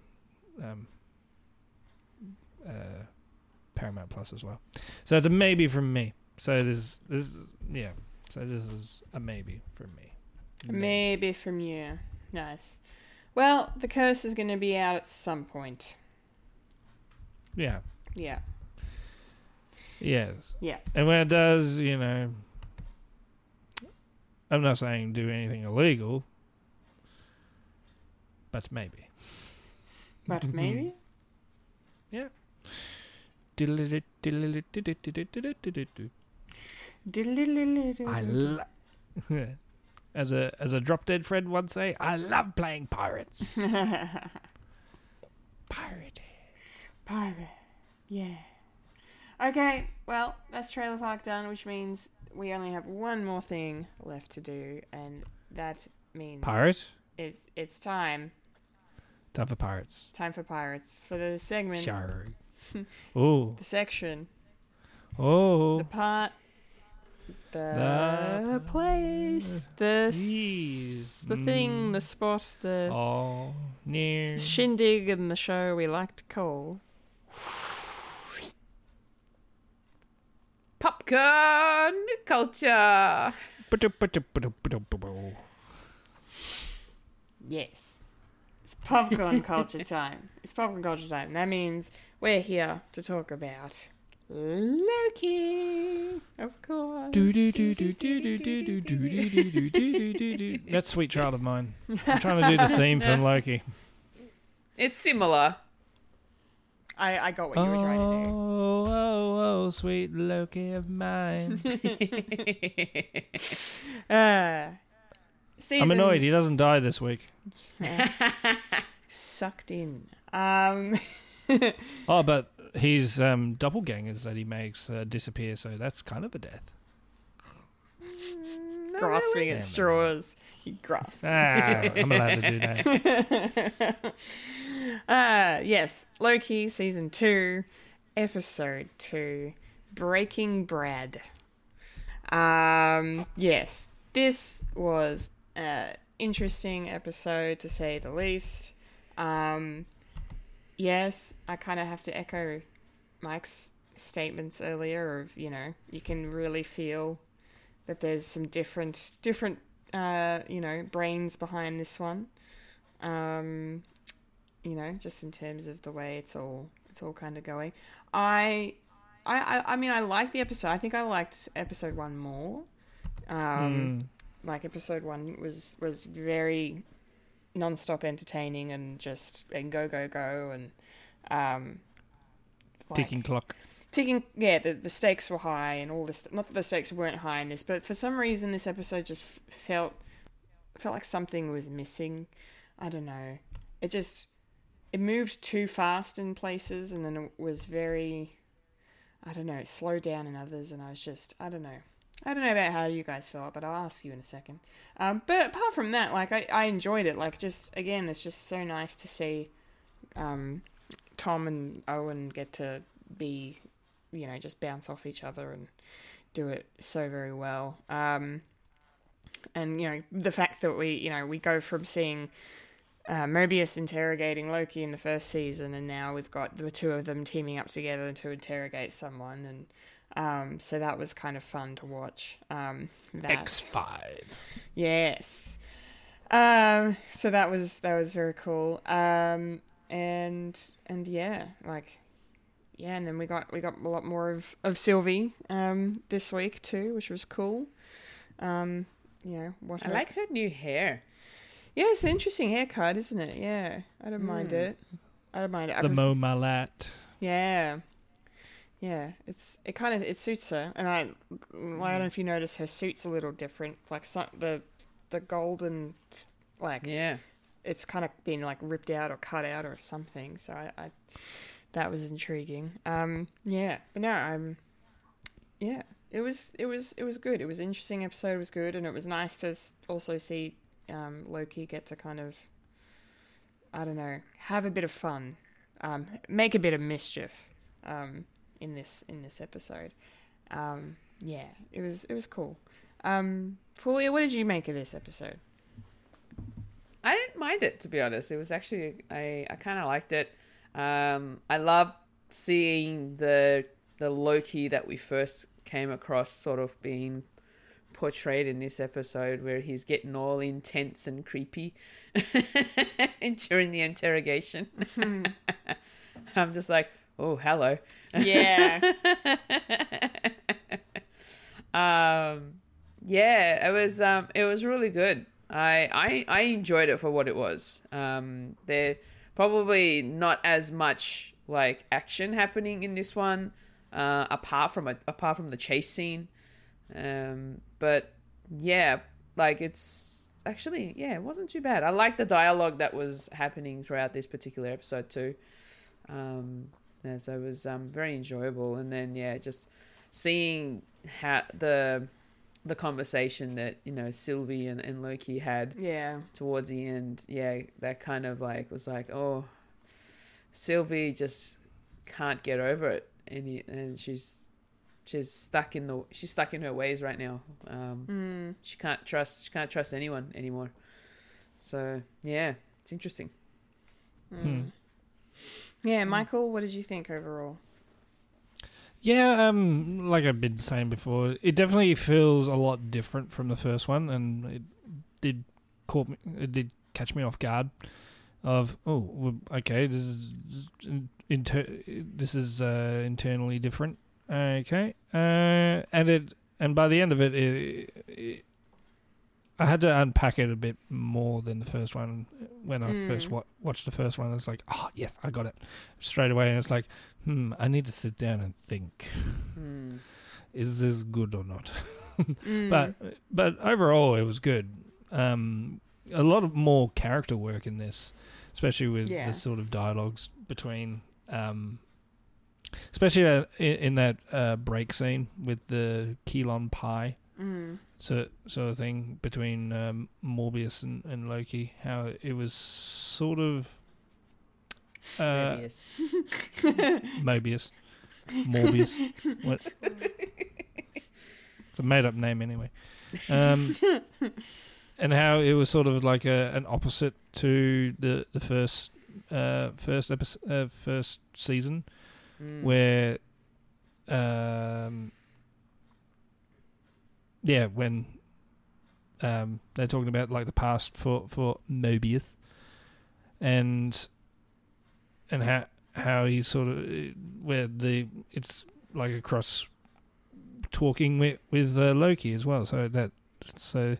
Paramount Plus as well. So it's a maybe from me. So this is a maybe from me. Maybe from you. Nice. Well, The Curse is going to be out at some point. Yeah. Yeah. Yes. Yeah. And when it does, you know, I'm not saying do anything illegal, but maybe. But maybe? Yeah. As a drop dead friend once say, I love playing pirates. Pirate. Yeah. Okay, well, that's Trailer Park done, which means we only have one more thing left to do, and that means pirate. It's time. Time for pirates. Time for pirates for the segment. Sure. Oh. The section. Oh. The part. The place, the thing, the spot, the near shindig and the show we like to call Popcorn Culture. Yes, it's popcorn culture time. It's popcorn culture time. That means we're here to talk about Loki, of course. That's Sweet Child of Mine. I'm trying to do the theme from Loki. It's similar. I got what you were trying to do. Oh, sweet Loki of mine. I'm annoyed he doesn't die this week. Sucked in. Oh, but his doppelgangers that he makes disappear, so that's kind of a death. grasping at straws. He grasps. I'm allowed to do that. Yes, Loki season 2, episode 2, Breaking Brad. Yes, this was an interesting episode to say the least. Yes, I kind of have to echo Mike's statements earlier of, you know, you can really feel that there's some different you know, brains behind this one. You know, just in terms of the way it's all kind of going. I mean, I like the episode. I think I liked episode 1 more. Like episode 1 was very non-stop entertaining and just go and like, ticking clock. Yeah, the stakes were high and all this. Not that the stakes weren't high in this, but for some reason this episode just felt like something was missing. I don't know. It moved too fast in places, and then it was very, I don't know, slowed down in others, and I was just, I don't know. I don't know about how you guys felt, but I'll ask you in a second. But apart from that, like, I enjoyed it. Like, just, again, it's just so nice to see Tom and Owen get to be, you know, just bounce off each other and do it so very well. And, you know, the fact that we go from seeing Mobius interrogating Loki in the first season, and now we've got the two of them teaming up together to interrogate someone, and so that was kind of fun to watch. X5. Yes. So that was very cool. And yeah, like, yeah. And then we got a lot more of Sylvie, this week too, which was cool. You know, I like her new hair. Yeah. It's an interesting haircut, isn't it? Yeah. I don't mind it. The Mo Malat. Yeah. Yeah, it suits her, and I don't know if you notice, her suit's a little different. Like the golden, like, yeah, it's kind of been like ripped out or cut out or something. So I that was intriguing. Yeah, but no, yeah, it was good. It was an interesting episode. It was good, and it was nice to also see Loki get to kind of, I don't know, have a bit of fun, make a bit of mischief. In this episode. Yeah, it was cool. Fulia, what did you make of this episode? I didn't mind it, to be honest. It was actually, I kind of liked it. I loved seeing the Loki that we first came across sort of being portrayed in this episode, where he's getting all intense and creepy during the interrogation. I'm just like, oh, hello. Yeah. Yeah, it was really good. I enjoyed it for what it was. There probably not as much like action happening in this one, apart from the chase scene. But yeah, like it's actually, yeah, it wasn't too bad. I liked the dialogue that was happening throughout this particular episode too. So it was very enjoyable, and then yeah, just seeing how the conversation that, you know, Sylvie and Loki had, yeah, towards the end, yeah, that kind of like was like, oh, Sylvie just can't get over it, and she's stuck in her ways right now. She can't trust anyone anymore. So yeah, it's interesting. Yeah, Michael, what did you think overall? Yeah, like I've been saying before, it definitely feels a lot different from the first one, and it did catch me off guard. Of, oh, okay, this is internally different. Okay, and by the end of it, I had to unpack it a bit more than the first one. When I first watched the first one, it's like, oh, yes, I got it straight away. And it's like, I need to sit down and think. Is this good or not? But overall, it was good. A lot of more character work in this, especially with the sort of dialogues between... especially in that break scene with the Keelon Pie. sort of thing between Morbius and Loki, how it was sort of Morbius. What? It's a made up name anyway. And how it was sort of like an opposite to the first season, where when they're talking about like the past for Mobius, and how he sort of it's like a cross talking with Loki as well. So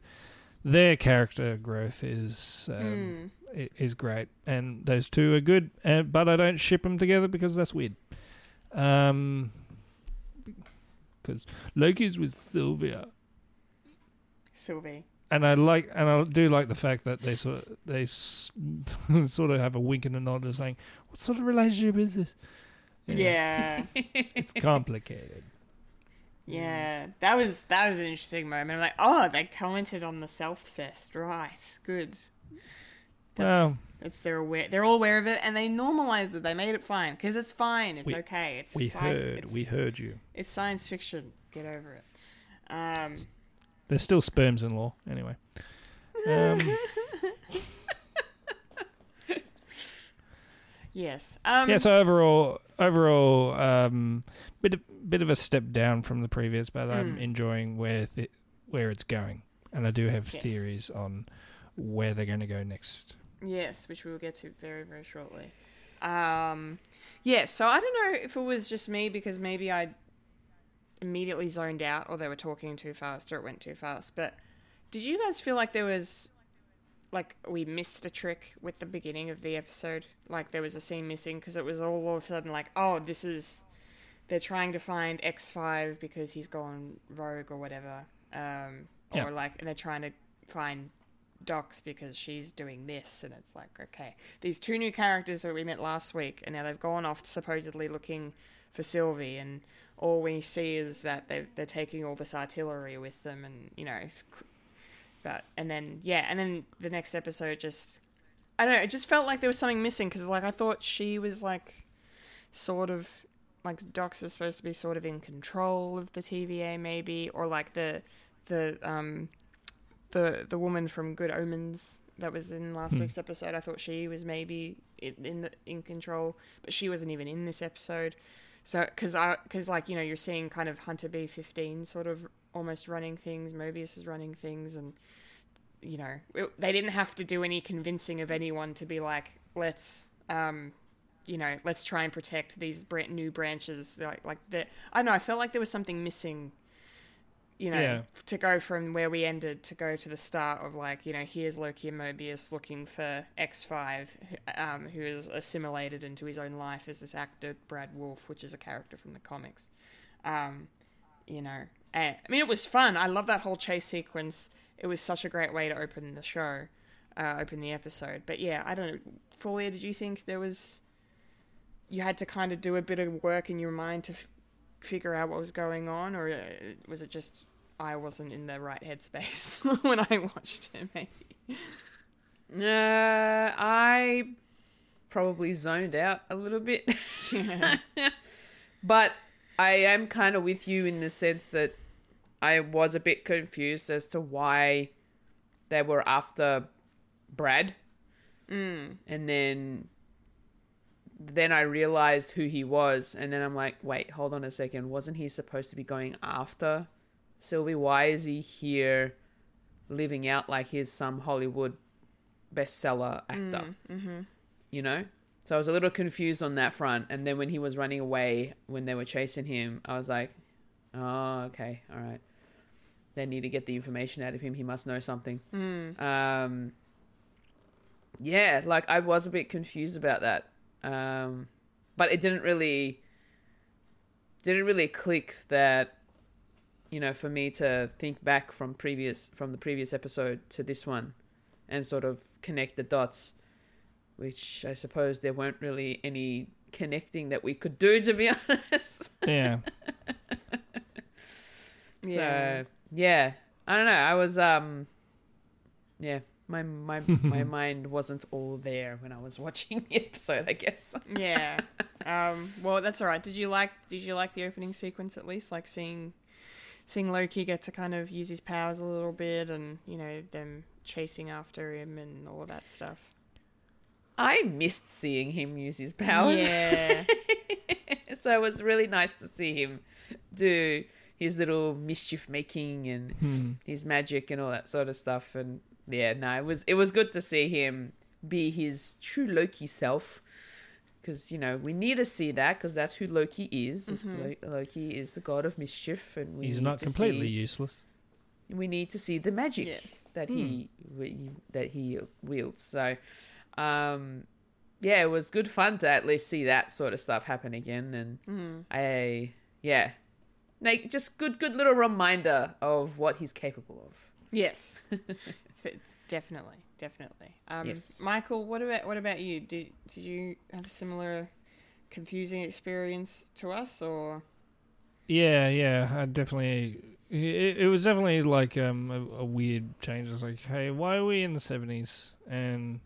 their character growth is great, and those two are good. But I don't ship them together because that's weird. Because Loki's with Sylvie, and I do like the fact that they sort of have a wink and a nod of saying, "What sort of relationship is this?" Yeah, it's complicated. Yeah, that was an interesting moment. I'm like, oh, they commented on the self-cest, right? Good. They're all aware of it, and they normalized it. They made it fine because it's fine. It's okay. We heard you. It's science fiction. Get over it. There's still sperms in law, anyway. Yes. So overall, bit of a step down from the previous, but I'm enjoying where it's going, and I do have theories on where they're going to go next. Yes, which we'll get to very, very shortly. So I don't know if it was just me because maybe I immediately zoned out or they were talking too fast or it went too fast, but did you guys feel like there was, like, we missed a trick with the beginning of the episode? Like, there was a scene missing because it was all of a sudden like, oh, this is... They're trying to find X5 because he's gone rogue or whatever. And they're trying to find Docs because she's doing this, and it's like, okay, these two new characters that we met last week, and now they've gone off supposedly looking for Sylvie, and all we see is that they're taking all this artillery with them, and and then the next episode just, I don't know, it just felt like there was something missing because like I thought she was like sort of like Docs was supposed to be sort of in control of the TVA maybe, or like the woman from Good Omens that was in last week's episode. I thought she was maybe in control, but she wasn't even in this episode. So because you're seeing kind of Hunter B15 sort of almost running things. Mobius is running things, and they didn't have to do any convincing of anyone to be like, let's try and protect these new branches. Like that. I don't know. I felt like there was something missing. To go from where we ended to go to the start of like, here's Loki and Mobius looking for X5, who is assimilated into his own life as this actor, Brad Wolfe, which is a character from the comics. It was fun. I love that whole chase sequence. It was such a great way to open the show, open the episode. But yeah, I don't know. Folia, did you think you had to kind of do a bit of work in your mind to figure out what was going on, or was it just I wasn't in the right headspace when I watched it? Maybe I probably zoned out a little bit. Yeah. But I am kind of with you in the sense that I was a bit confused as to why they were after Brad, and then I realized who he was, and then I'm like, wait, hold on a second. Wasn't he supposed to be going after Sylvie? Why is he here living out like he's some Hollywood bestseller actor? Mm-hmm. So I was a little confused on that front. And then when he was running away, when they were chasing him, I was like, oh, okay, all right. They need to get the information out of him. He must know something. I was a bit confused about that. But it didn't really click that, for me to think back from the previous episode to this one and sort of connect the dots, which I suppose there weren't really any connecting that we could do, to be honest. Yeah. So Yeah. I don't know. I was, yeah, my mind wasn't all there when I was watching the episode, I guess. Yeah. Well, that's all right. Did you like the opening sequence at least? Like seeing Loki get to kind of use his powers a little bit, and, you know, them chasing after him and all of that stuff. I missed seeing him use his powers. Yeah. So it was really nice to see him do his little mischief making and his magic and all that sort of stuff. And yeah, no, it was good to see him be his true Loki self, because, you know, we need to see that, because that's who Loki is. Mm-hmm. Loki is the god of mischief, and he's not completely useless. We need to see the magic that he wields. So, yeah, it was good fun to at least see that sort of stuff happen again. And like, just good little reminder of what he's capable of. Yes, definitely. Yes. Michael, what about you? Did you have a similar confusing experience to us, or? Yeah, I definitely. It was definitely like a weird change. I was like, hey, why are we in the 70s? And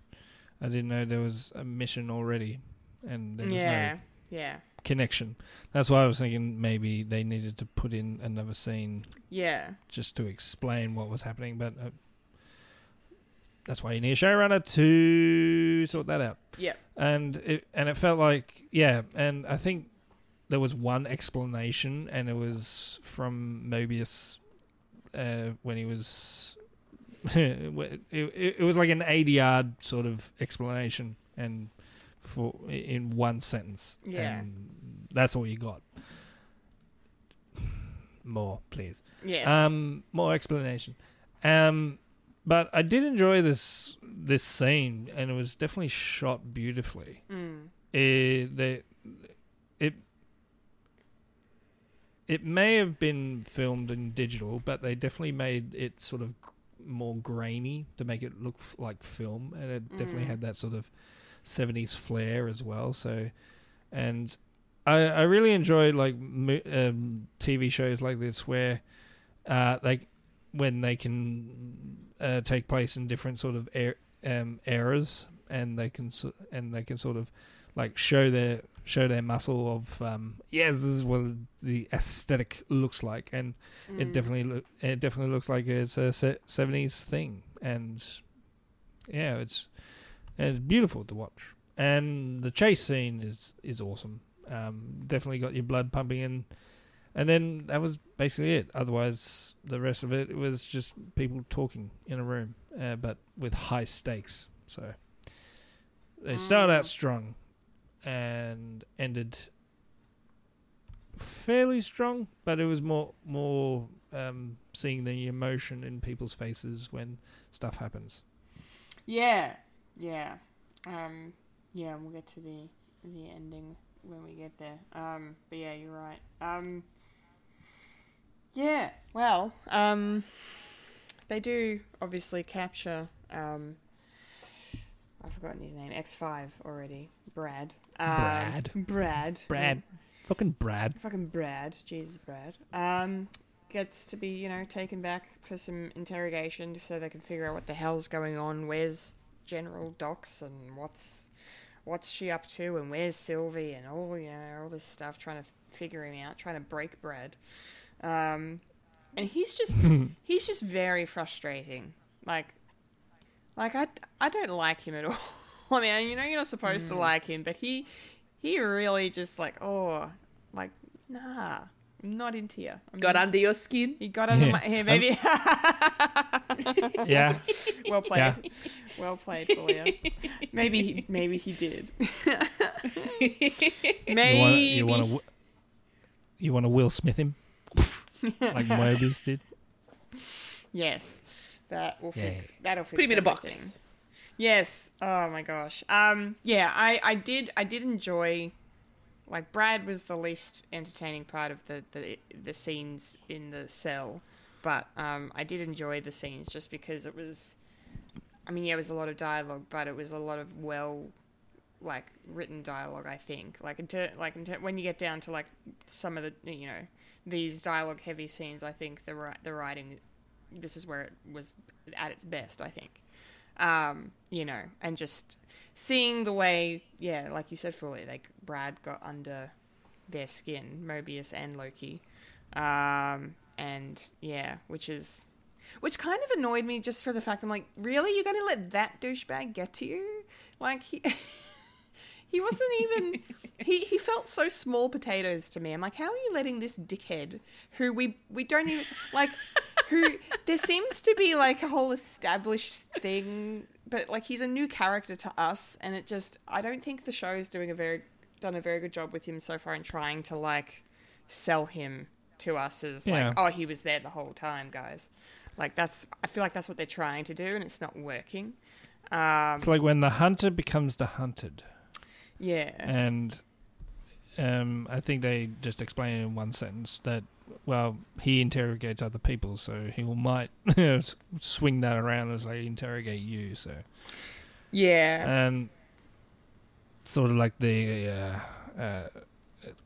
I didn't know there was a mission already, and there was no connection. That's why I was thinking maybe they needed to put in another scene, just to explain what was happening. But that's why you need a showrunner to sort that out. Yeah, and it felt like and I think there was one explanation, and it was from Mobius when he was. It was like an 80-yard sort of explanation, and for in one sentence, and that's all you got. More, please. Yes. More explanation. But I did enjoy this scene, and it was definitely shot beautifully. Mm. It may have been filmed in digital, but they definitely made it sort of more grainy to make it look like film, and it definitely had that sort of 70s flair as well. So, and I really enjoy like TV shows like this where like when they can take place in different sort of eras, and they can sort of like show their muscle of this is what the aesthetic looks like, and it definitely looks like it's a 70s thing, and it's beautiful to watch, and the chase scene is awesome. Definitely got your blood pumping in, and then that was basically it. Otherwise, the rest of it was just people talking in a room, but with high stakes. So they started out strong and ended fairly strong, but it was more seeing the emotion in people's faces when stuff happens. We'll get to the ending when we get there. But yeah, you're right. They do obviously capture I've forgotten his name. X5 already. Brad. Brad. Fucking Brad. Jesus, Brad. Gets to be, you know, taken back for some interrogation so they can figure out what the hell's going on. Where's General Docs, and what's she up to, and where's Sylvie, and all this stuff, trying to figure him out, trying to break Brad. And he's just very frustrating. Like, I don't like him at all. I mean, you know you're not supposed to like him, but he really just like, nah, I'm not into you. Got under your skin? He got under my hair, baby. Yeah. Well played. Yeah. Well played, Julia. Maybe he did. Maybe. You want to Will Smith him? Like Mobius did? Yes. That will fix. That'll fix. Put him in a box. Yes. Oh my gosh. I did enjoy. Like, Brad was the least entertaining part of the scenes in the cell, but I did enjoy the scenes just because it was. I mean, it was a lot of dialogue, but it was a lot of well like written dialogue, I think, when you get down to like some of the, you know, these dialogue heavy scenes, I think the writing, this is where it was at its best, I think. You know, and just seeing the way, yeah, like you said, fully, like Brad got under their skin, Mobius and Loki, and yeah, which kind of annoyed me, just for the fact I'm like, really, you're gonna let that douchebag get to you? Like he wasn't even he felt so small potatoes to me. I'm like, how are you letting this dickhead who we don't even like, who there seems to be like a whole established thing, but like he's a new character to us, and it just, I don't think the show's done a very good job with him so far in trying to like sell him to us as like, oh, he was there the whole time, guys. Like that's, I feel like that's what they're trying to do, and it's not working. It's like when the hunter becomes the hunted. Yeah. And I think they just explain in one sentence that, well, he interrogates other people, so he might swing that around as they interrogate you. So yeah. Sort of like the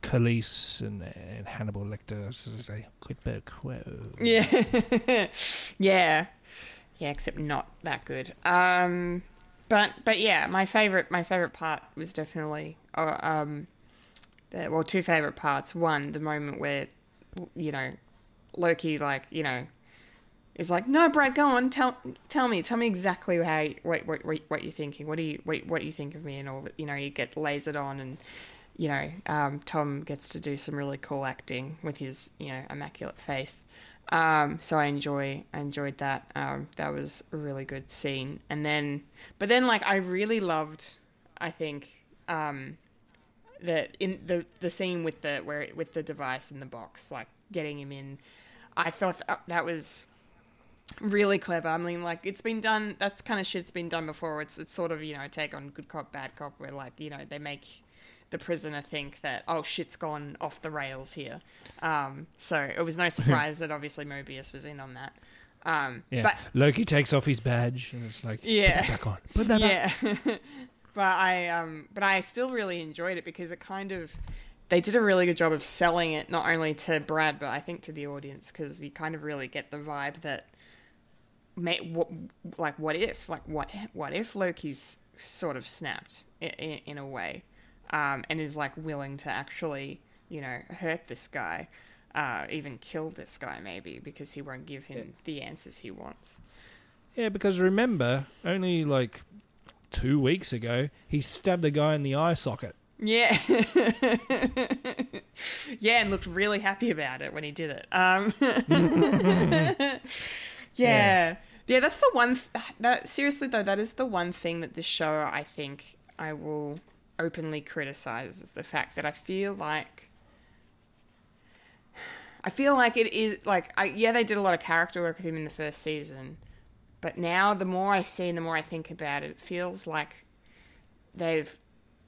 Khalees and Hannibal Lecter, sort of say, quid pro quo. Yeah. Yeah. Yeah, except not that good. But yeah, my favorite part was definitely, two favorite parts. One, the moment where, you know, Loki, like, you know, is like, no, Brad, go on, tell me exactly how what you're thinking. What you think of me and all that. You know, you get lasered on, and you know, Tom gets to do some really cool acting with his, you know, immaculate face. So I enjoyed that. That was a really good scene. And then, but then like, I really loved, I think, the scene with the device in the box, like getting him in. I thought that was really clever. I mean, like, it's been done, that's kind of shit's been done before. It's sort of, you know, take on good cop, bad cop, where like, you know, they make the prisoner think that, oh, shit's gone off the rails here. So it was no surprise that obviously Mobius was in on that. Yeah. But Loki takes off his badge and it's like, yeah, put that back on. Put that back. Yeah. But I still really enjoyed it, because it kind of, they did a really good job of selling it, not only to Brad, but I think to the audience, because you kind of really get the vibe that, like, what if Loki's sort of snapped in a way, and is like willing to actually, you know, hurt this guy, even kill this guy maybe, because he won't give him the answers he wants. Yeah, because remember, only like 2 weeks ago, he stabbed a guy in the eye socket. Yeah. Yeah, and looked really happy about it when he did it. Yeah. Yeah, that's the one... That seriously, though, that is the one thing that this show, I think, I will openly criticize, is the fact that I feel like it is... like, yeah, they did a lot of character work with him in the first season, but now the more I see and the more I think about it, it feels like they've...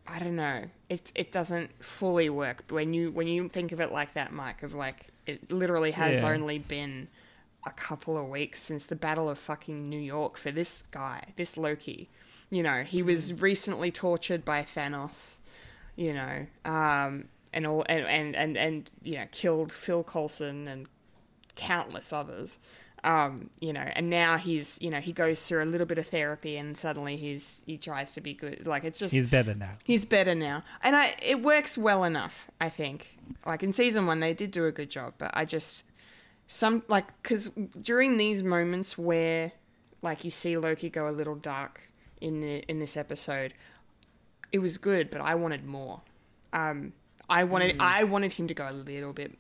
I don't know. It doesn't fully work. When you think of it like that, Mike, of like, it literally has only been... a couple of weeks since the Battle of fucking New York for this guy, this Loki. You know, he was recently tortured by Thanos, you know, and you know, killed Phil Coulson and countless others. You know, and now he's, you know, he goes through a little bit of therapy, and suddenly he tries to be good. Like, it's just... He's better now. And it works well enough, I think. Like, in season 1, they did do a good job, but I just... Some, like, because during these moments where, like, you see Loki go a little dark in this episode, it was good, but I wanted more. I wanted him to go a little bit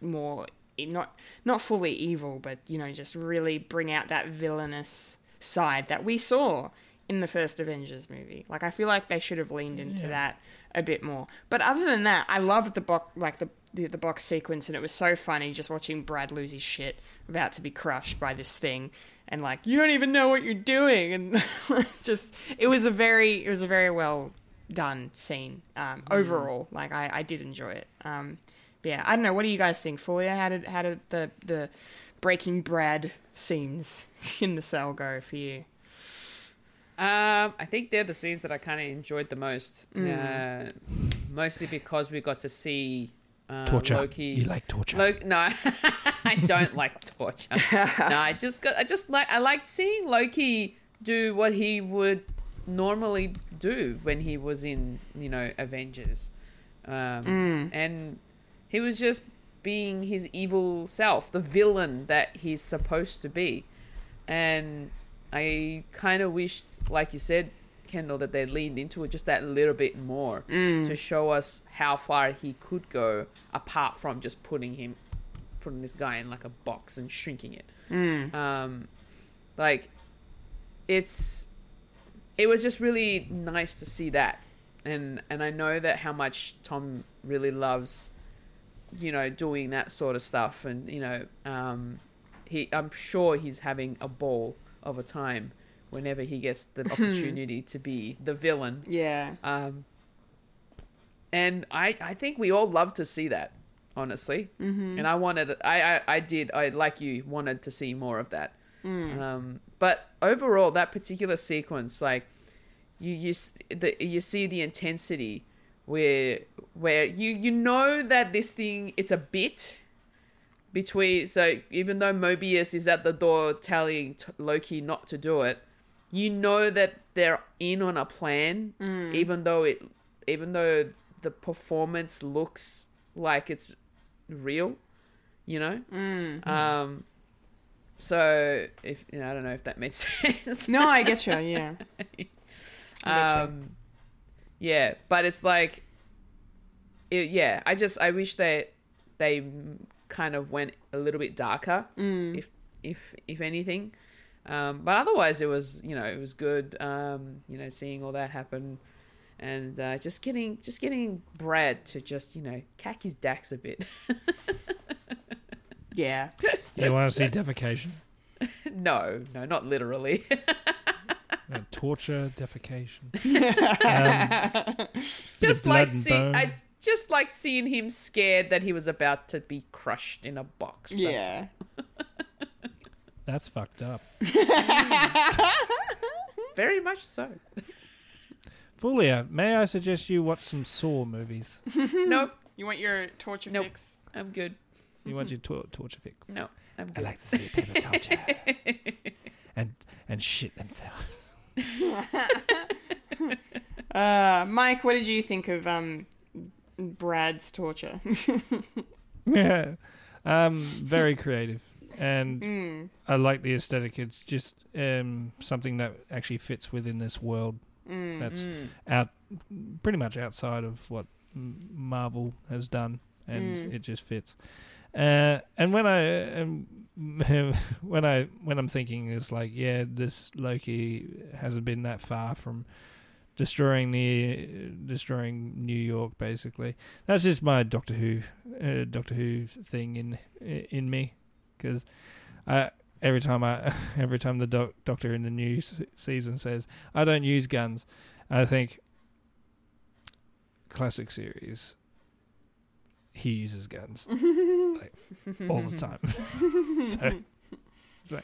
more, not fully evil, but, you know, just really bring out that villainous side that we saw in the first Avengers movie. Like, I feel like they should have leaned into that a bit more. But other than that, I loved the the box sequence, and it was so funny just watching Brad lose his shit, about to be crushed by this thing, and like, you don't even know what you're doing, and just, it was a very well done scene overall. Like, I did enjoy it. But yeah, I don't know, what do you guys think, Fulia? How did the breaking Brad scenes in the cell go for you? I think they're the scenes that I kind of enjoyed the most. Mostly because we got to see torture. Loki. You like torture? No, I don't like torture. No, I liked seeing Loki do what he would normally do when he was in, Avengers. And he was just being his evil self, the villain that he's supposed to be. And I kind of wished, like you said, Kendall, that they leaned into it just that little bit more to show us how far he could go apart from just putting this guy in like a box and shrinking it. It was just really nice to see that. And I know that how much Tom really loves, doing that sort of stuff. And, I'm sure he's having a ball of a time whenever he gets the opportunity to be the villain. Yeah. And I think we all love to see that, honestly. Mm-hmm. And I wanted to see more of that. But overall, that particular sequence, you see the intensity where you know that this thing, it's a bit between. So even though Mobius is at the door telling Loki not to do it, that they're in on a plan. Even though the performance looks like it's real, Mm-hmm. So if I don't know if that made sense. No, I get you. Yeah. Yeah, but it's like, I wish that they kind of went a little bit darker, if anything. But otherwise, it was good. Seeing all that happen, and just getting Brad to just cack his dacks a bit. Yeah. You want to see defecation? No, not literally. No, torture, defecation. I just liked seeing him scared that he was about to be crushed in a box. Yeah. That's fucked up. Very much so. Fulia, may I suggest you watch some Saw movies? Nope. You want your torture fix? I'm good. You want your torture fix? No, I'm good. I like to see people torture and shit themselves. Mike, what did you think of Brad's torture? Yeah, very creative, and I like the aesthetic. It's just something that actually fits within this world that's out, pretty much outside of what Marvel has done, and it just fits. And when I'm thinking, it's like, yeah, this Loki hasn't been that far from destroying New York. Basically, that's just my Doctor Who thing in me, because every time the Doctor in the new season says, "I don't use guns," I think classic series. He uses guns all the time. So,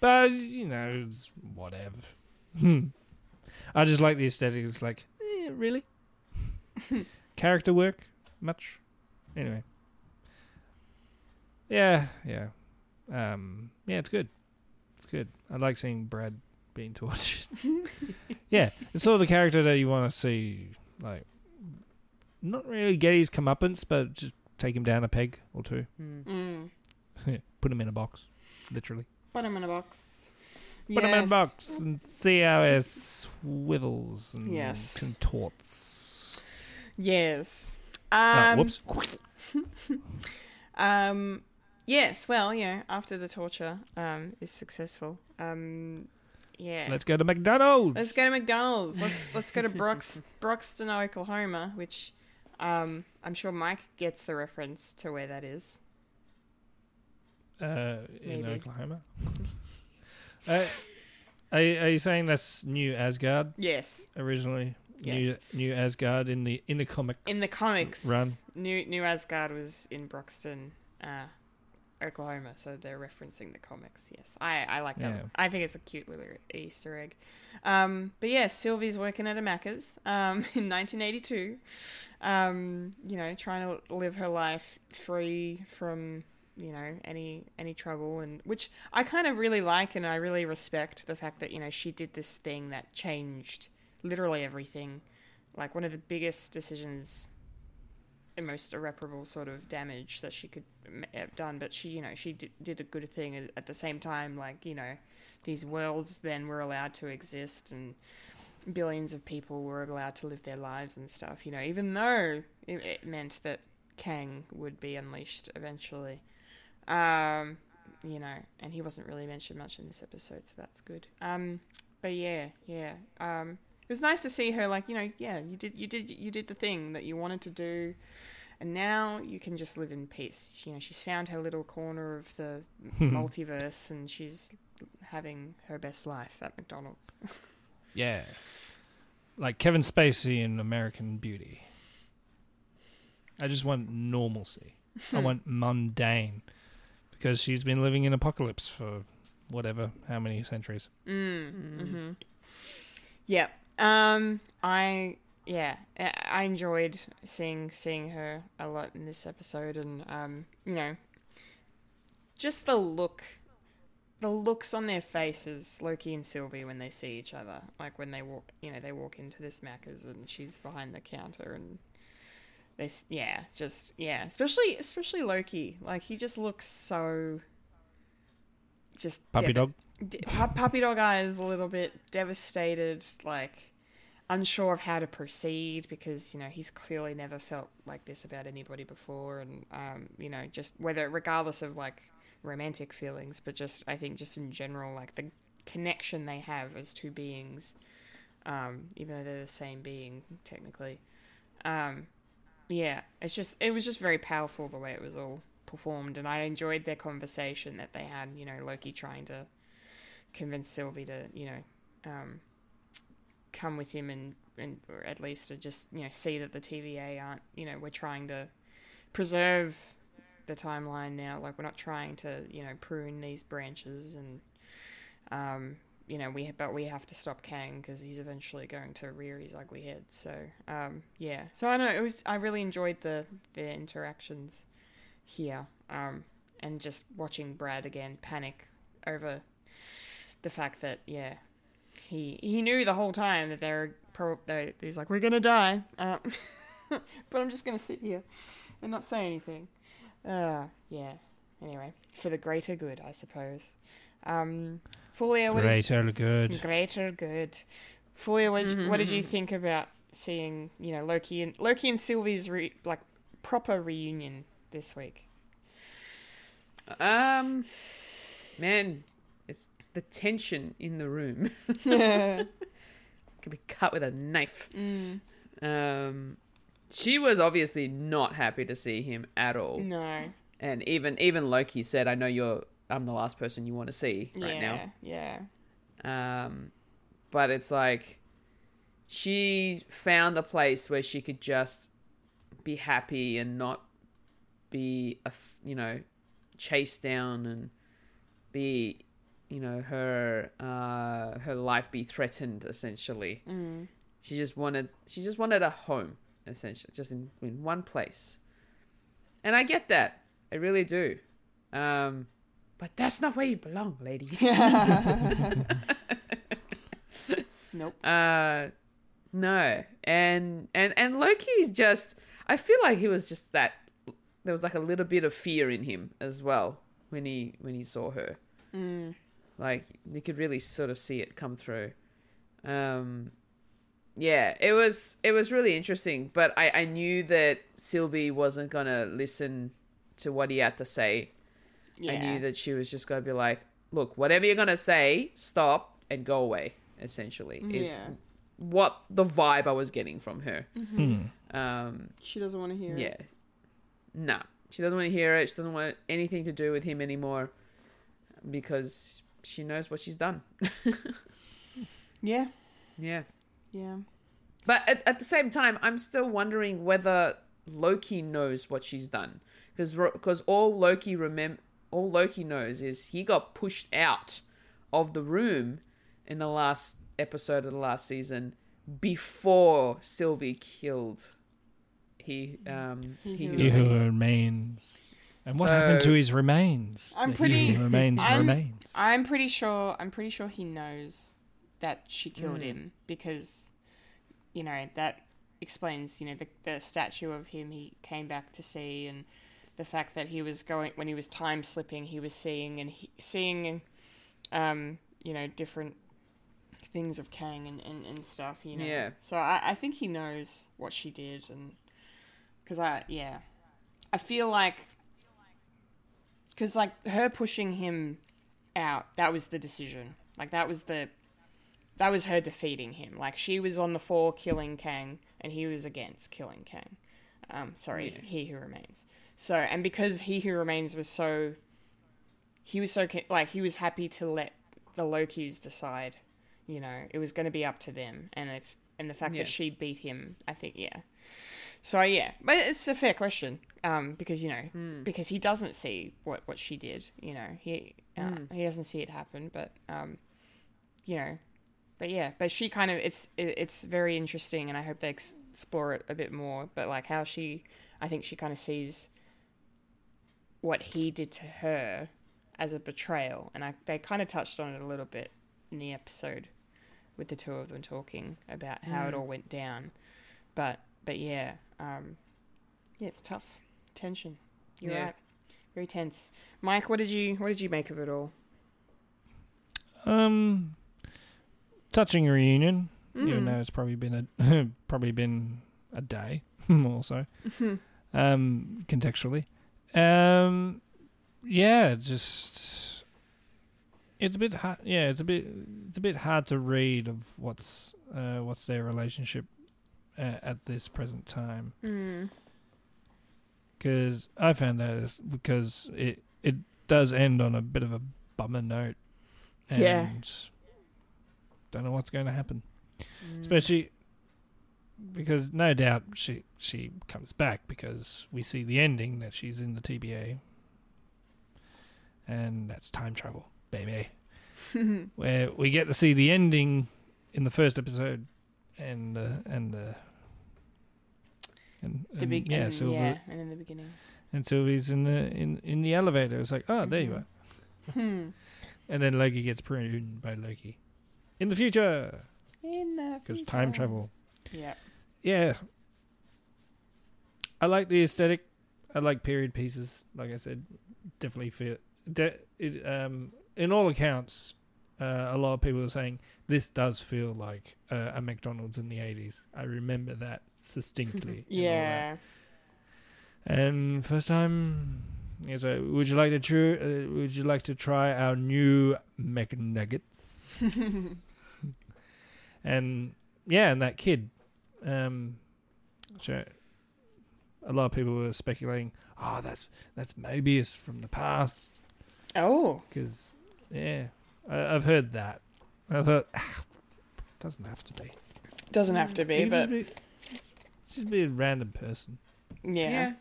but it's whatever. I just like the aesthetic. It's like, really? Character work much? Anyway. Yeah. It's good. It's good. I like seeing Brad being tortured. Yeah, it's sort of the character that you want to see, not really get his comeuppance, but just take him down a peg or two. Put him in a box, literally. Put him in a box. Put him in a box and see how it swivels and contorts. Yes. Whoops. Yes, well, after the torture is successful... Yeah. Let's go to McDonald's. Let's go to Broxton, Oklahoma, which I'm sure Mike gets the reference to where that is. In Oklahoma. Are you saying that's New Asgard? Yes. Originally, yes. New Asgard in the comics. In the comics run, New Asgard was in Broxton, Oklahoma, so they're referencing the comics. Yes, I like that. Yeah. I think it's a cute little Easter egg. But yeah, Sylvie's working at a Macca's in 1982, you know, trying to live her life free from, you know, any trouble, and which I kind of really like, and I really respect the fact that, you know, she did this thing that changed literally everything, like one of the biggest decisions, most irreparable sort of damage that she could have done, but she, you know, she did a good thing at the same time. Like, you know, these worlds then were allowed to exist, and billions of people were allowed to live their lives and stuff, you know, even though it meant that Kang would be unleashed eventually, you know, and he wasn't really mentioned much in this episode, so that's good. But yeah, it was nice to see her, like, you know, yeah, you did the thing that you wanted to do, and now you can just live in peace. You know, she's found her little corner of the multiverse, and she's having her best life at McDonald's. Yeah, like Kevin Spacey in American Beauty. I just want normalcy. I want mundane, because she's been living in apocalypse for whatever, how many centuries. Mm-hmm. Yeah. I enjoyed seeing her a lot in this episode, and you know, just the looks on their faces, Loki and Sylvie, when they see each other, like when they walk, you know, they walk into this Macca's and she's behind the counter, and they, yeah, just, yeah, especially Loki, like he just looks so just puppy dog. Puppy dog eyes, a little bit devastated, like unsure of how to proceed, because, you know, he's clearly never felt like this about anybody before, and you know, just whether, regardless of like romantic feelings, but just I think just in general, like the connection they have as two beings, even though they're the same being technically, yeah, it's just, it was just very powerful the way it was all performed, and I enjoyed their conversation that they had, you know, Loki trying to convince Sylvie to, you know, come with him, and or at least to just, you know, see that the TVA aren't, you know, we're trying to preserve the timeline now, like we're not trying to, you know, prune these branches, and you know, we have to stop Kang, because he's eventually going to rear his ugly head. So yeah, so I know it was, I really enjoyed the interactions here, and just watching Brad again panic over the fact that, yeah, he knew the whole time that he's like, we're gonna die, but I'm just gonna sit here and not say anything. Yeah. Anyway, for the greater good, I suppose. Fulia, greater good. Fulia, what did you think about seeing, you know, Loki and Sylvie's like proper reunion this week? Man. The tension in the room could be cut with a knife. Mm. She was obviously not happy to see him at all. No, and even Loki said, "I know I'm the last person you want to see right now." Yeah. But it's like she found a place where she could just be happy and not be chased down and be, you know, her life be threatened, essentially. Mm. She just wanted a home, essentially, just in one place. And I get that. I really do. But that's not where you belong, lady. Nope. No. And Loki's just, I feel like he was just that, there was like a little bit of fear in him as well when he saw her. Mm. Like, you could really sort of see it come through. Yeah, it was really interesting. But I knew that Sylvie wasn't going to listen to what he had to say. Yeah. I knew that she was just going to be like, look, whatever you're going to say, stop and go away, essentially, is what the vibe I was getting from her. Mm-hmm. She doesn't want to hear it. Yeah. No, she doesn't want to hear it. She doesn't want anything to do with him anymore, because she knows what she's done. Yeah. But at the same time, I'm still wondering whether Loki knows what she's done, because all Loki all Loki knows is he got pushed out of the room in the last episode of the last season before Sylvie killed He Who Remains. And what happened to his remains? I'm pretty sure he knows that she killed him, because, you know, that explains, you know, the statue of him he came back to see, and the fact that he was going, when he was time slipping, he was seeing you know, different things of Kang and stuff, you know. Yeah. So I think he knows what she did, and because I feel like. Because, like, her pushing him out, that was the decision. Like, that was her defeating him. Like, she was on the for killing Kang, and he was against killing Kang. He Who Remains. So, and because He Who Remains was so, he was so, like, he was happy to let the Lokis decide, you know, it was going to be up to them. And the fact that she beat him, I think, So, but it's a fair question. Because, you know, because he doesn't see what she did, you know, he doesn't see it happen, but, you know, but but she kind of, it's very interesting, and I hope they explore it a bit more, but like how she, I think she kind of sees what he did to her as a betrayal. And they kind of touched on it a little bit in the episode with the two of them talking about how it all went down. But it's tough. Tension. You're right. Very tense. Mike, what did you make of it all? Touching reunion. Even though it's probably been a day or so. Contextually. Just it's a bit hard. Yeah, it's a bit hard to read of what's their relationship at this present time. Because I found that is because it does end on a bit of a bummer note. And don't know what's going to happen. Especially because no doubt she comes back, because we see the ending that she's in the TBA. And that's time travel, baby. Where we get to see the ending in the first episode and in the beginning, and Sylvie's in the elevator. It's like, there you are, and then Loki gets pruned by Loki in the future, because time travel. Yeah. I like the aesthetic. I like period pieces. Like I said, definitely fit. In all accounts, a lot of people are saying this does feel like a McDonald's in the 80s. I remember that distinctly. And first time, so would you like to try our new McNuggets? and that kid, so a lot of people were speculating, that's Mobius from the past. Because I've heard that. I thought, doesn't have to be. Doesn't have to be, but just be a random person. Yeah.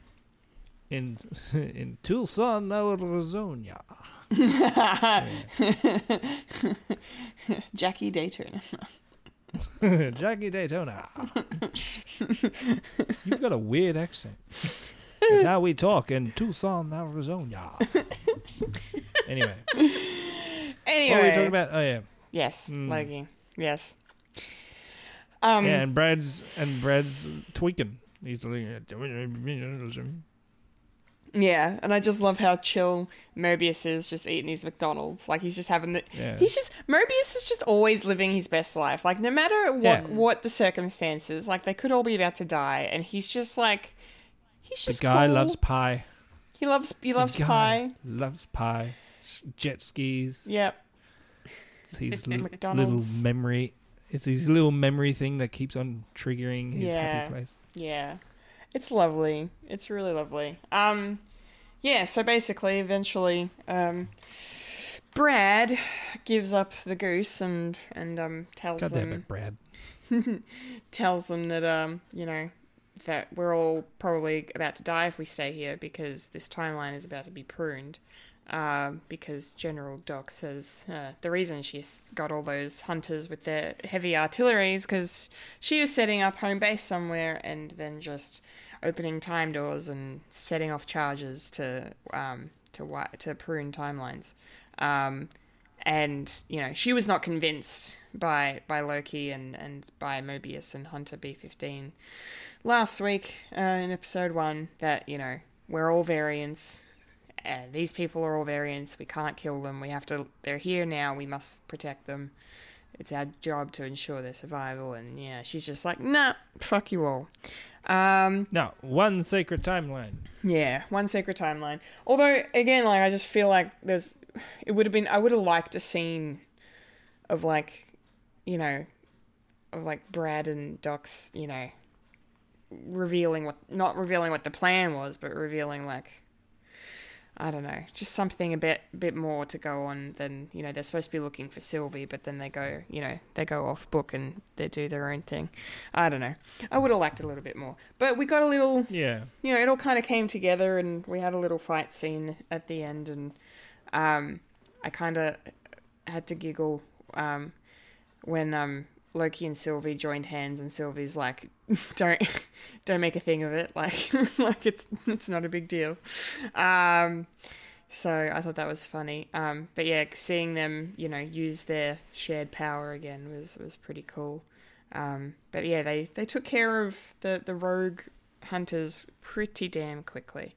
In Tucson, Arizona. Jackie Daytona. Jackie Daytona. You've got a weird accent. That's how we talk in Tucson, Arizona. Anyway. What were we talking about? Yes, Loki. Yes. And Brad's tweaking. He's and I just love how chill Mobius is, just eating his McDonald's. Like, he's just having Mobius is just always living his best life. Like, no matter what the circumstances, like, they could all be about to die, and he's just like, he's just the guy cool. Loves pie. Loves pie. Jet skis. Yep. It's his little memory. It's his little memory thing that keeps on triggering his happy place. Yeah. It's lovely. It's really lovely. So basically, eventually, Brad gives up the goose and tells them... God damn it, Brad. Tells them that, you know, that we're all probably about to die if we stay here, because this timeline is about to be pruned. because General Doc says the reason she's got all those hunters with their heavy artillery is because she was setting up home base somewhere and then just opening time doors and setting off charges to prune timelines. And, you know, she was not convinced by Loki and by Mobius and Hunter B-15 last week in episode 1 that, you know, we're all variants. These people are all variants. We can't kill them. We have to... They're here now. We must protect them. It's our job to ensure their survival. And, yeah, she's just like, nah, fuck you all. No, one sacred timeline. Yeah, one sacred timeline. Although, again, like, I just feel like there's... It would have been... I would have liked a scene of, like, you know, of, like, Brad and Doc's, you know, revealing what... Not revealing what the plan was, but revealing, like... I don't know, just something a bit more to go on than, you know, they're supposed to be looking for Sylvie, but then they go, you know, they go off book and they do their own thing. I don't know. I would have liked a little bit more. But we got a little... Yeah. You know, it all kind of came together and we had a little fight scene at the end and I kind of had to giggle when Loki and Sylvie joined hands and Sylvie's like... don't make a thing of it, like it's not a big deal. So I thought that was funny. But yeah, seeing them, you know, use their shared power again was pretty cool. But yeah, they took care of the rogue hunters pretty damn quickly,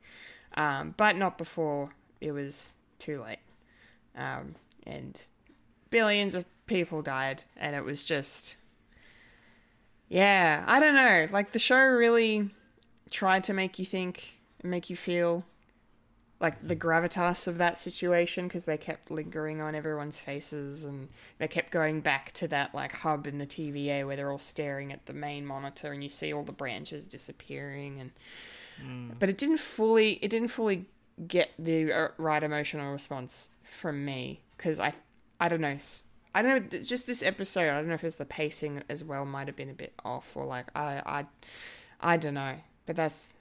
but not before it was too late, and billions of people died, and it was just... Yeah, I don't know. Like, the show really tried to make you think and make you feel like the gravitas of that situation because they kept lingering on everyone's faces and they kept going back to that, like, hub in the TVA where they're all staring at the main monitor and you see all the branches disappearing. And But it didn't fully get the right emotional response from me because I don't know... I don't know, just this episode, I don't know if it's the pacing as well might have been a bit off or like, I don't know, but that's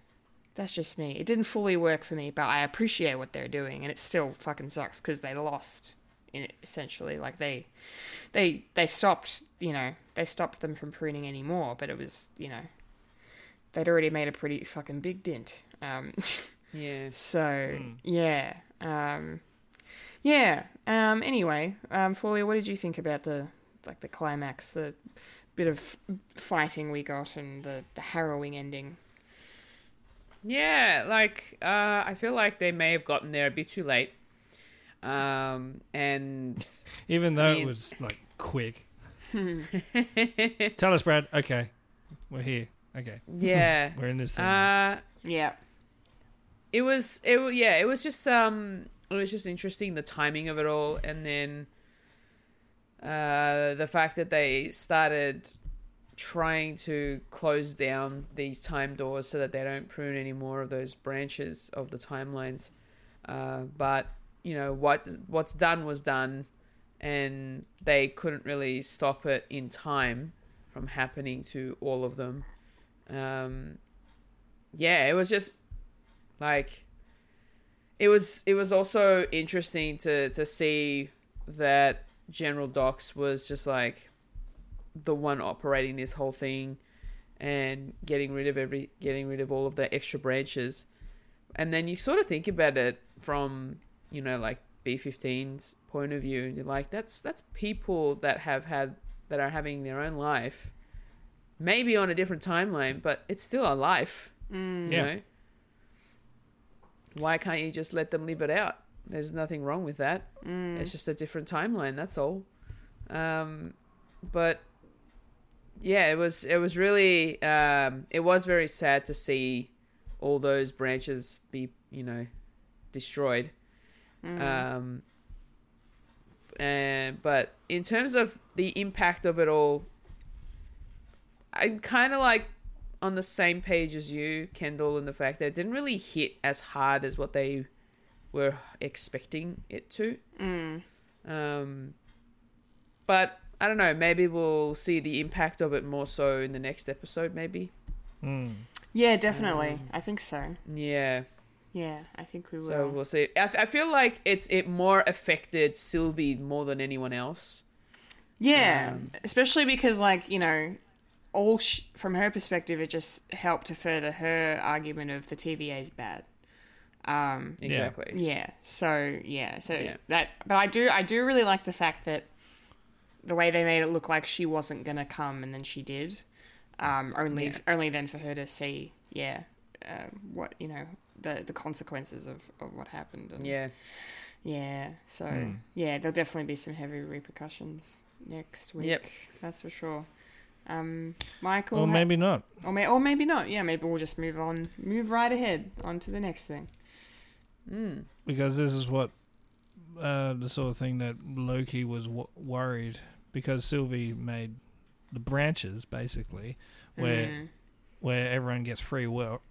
just me. It didn't fully work for me, but I appreciate what they're doing and it still fucking sucks because they lost in it, essentially. Like they stopped, you know, they stopped them from pruning anymore, but it was, you know, they'd already made a pretty fucking big dent. Yeah. So, yeah. Yeah. Anyway, Folia, what did you think about the climax, the bit of fighting we got, and the harrowing ending? Yeah, like I feel like they may have gotten there a bit too late, and even though it was like quick. Tell us, Brad. Okay, we're here. Okay. Yeah, we're in this scene. Yeah. It was just interesting, the timing of it all, and then the fact that they started trying to close down these time doors so that they don't prune any more of those branches of the timelines. But, you know, what's done was done, and they couldn't really stop it in time from happening to all of them. Yeah, it was just, like... It was also interesting to see that General Docs was just like the one operating this whole thing and getting rid of all of the extra branches. And then you sort of think about it from, you know, like B-15's point of view, and you're like, that's people that are having their own life, maybe on a different timeline, but it's still a life. Mm. Yeah. You know? Why can't you just let them live it out? There's nothing wrong with that. Mm. It's just a different timeline, that's all. But yeah, it was really it was very sad to see all those branches be, you know, destroyed. Mm. But in terms of the impact of it all, I'm kind of like on the same page as you, Kendall, and the fact that it didn't really hit as hard as what they were expecting it to. Mm. But I don't know, maybe we'll see the impact of it more so in the next episode, maybe. Mm. Yeah, definitely. I think so. Yeah. Yeah, I think we will. So we'll see. I feel like it more affected Sylvie more than anyone else. Yeah, especially because, like, you know, from her perspective, it just helped to further her argument of the TVA's bad. Exactly. Yeah. So that. But I do really like the fact that the way they made it look like she wasn't gonna come, and then she did. Only then for her to see. Yeah. What you know. The consequences of what happened. And yeah. So, there'll definitely be some heavy repercussions next week. Yep. That's for sure. Michael. Or maybe not. Or maybe not. Yeah, maybe we'll just move right ahead onto the next thing. Mm. Because this is what the sort of thing that Loki was worried, because Sylvie made the branches, basically, where everyone gets free will.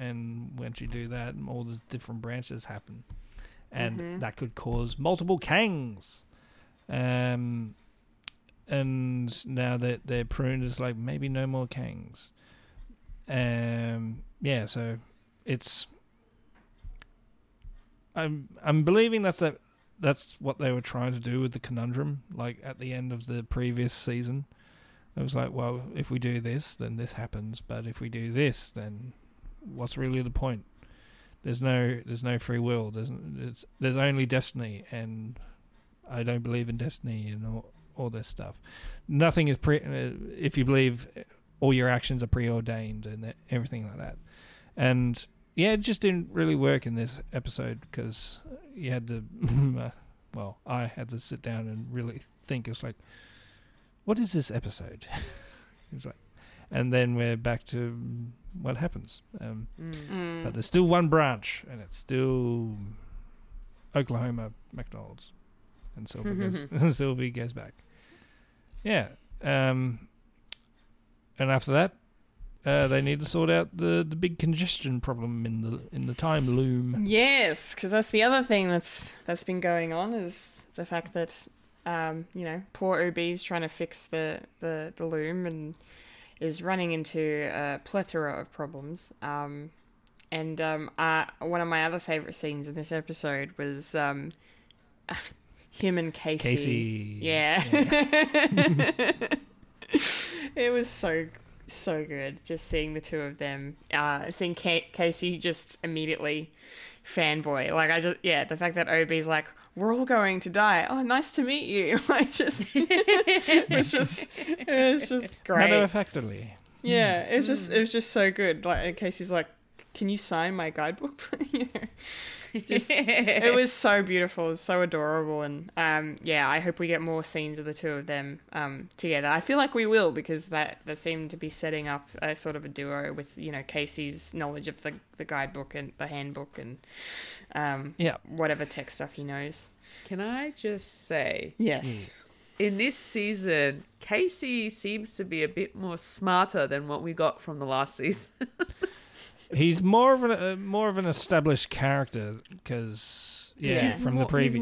And once you do that, all the different branches happen. And that could cause multiple Kangs. And now that they're pruned, it's like, maybe no more Kangs. So it's... I'm believing that's what they were trying to do with the conundrum, like at the end of the previous season. It was like, well, if we do this, then this happens. But if we do this, then... what's really the point? There's no free will. There's only destiny, and I don't believe in destiny and all this stuff. Nothing is if you believe all your actions are preordained and everything like that. And yeah, it just didn't really work in this episode, because you had to I had to sit down and really think. It's like, what is this episode? It's like, and then we're back to what happens. But there's still one branch, and it's still Oklahoma McDonald's, and Sylvie goes back. Yeah. And after that, they need to sort out the big congestion problem in the time loom. Yes, because that's the other thing that's been going on, is the fact that poor OB's trying to fix the loom and is running into a plethora of problems. One of my other favourite scenes in this episode was him and Casey. Yeah. It was so good, just seeing the two of them. Seeing Casey just immediately fanboy. Like, the fact that OB's like, we're all going to die. Oh, nice to meet you. It was just great. Matter of factly. Yeah, it was just so good. Like, Casey's like, can you sign my guidebook? It was so beautiful. It was so adorable. And I hope we get more scenes of the two of them together. I feel like we will, because that seemed to be setting up a sort of a duo with, Casey's knowledge of the guidebook and the handbook and whatever tech stuff he knows. Can I just say? Yes. In this season, Casey seems to be a bit more smarter than what we got from the last season. He's more of an established character, because the previous.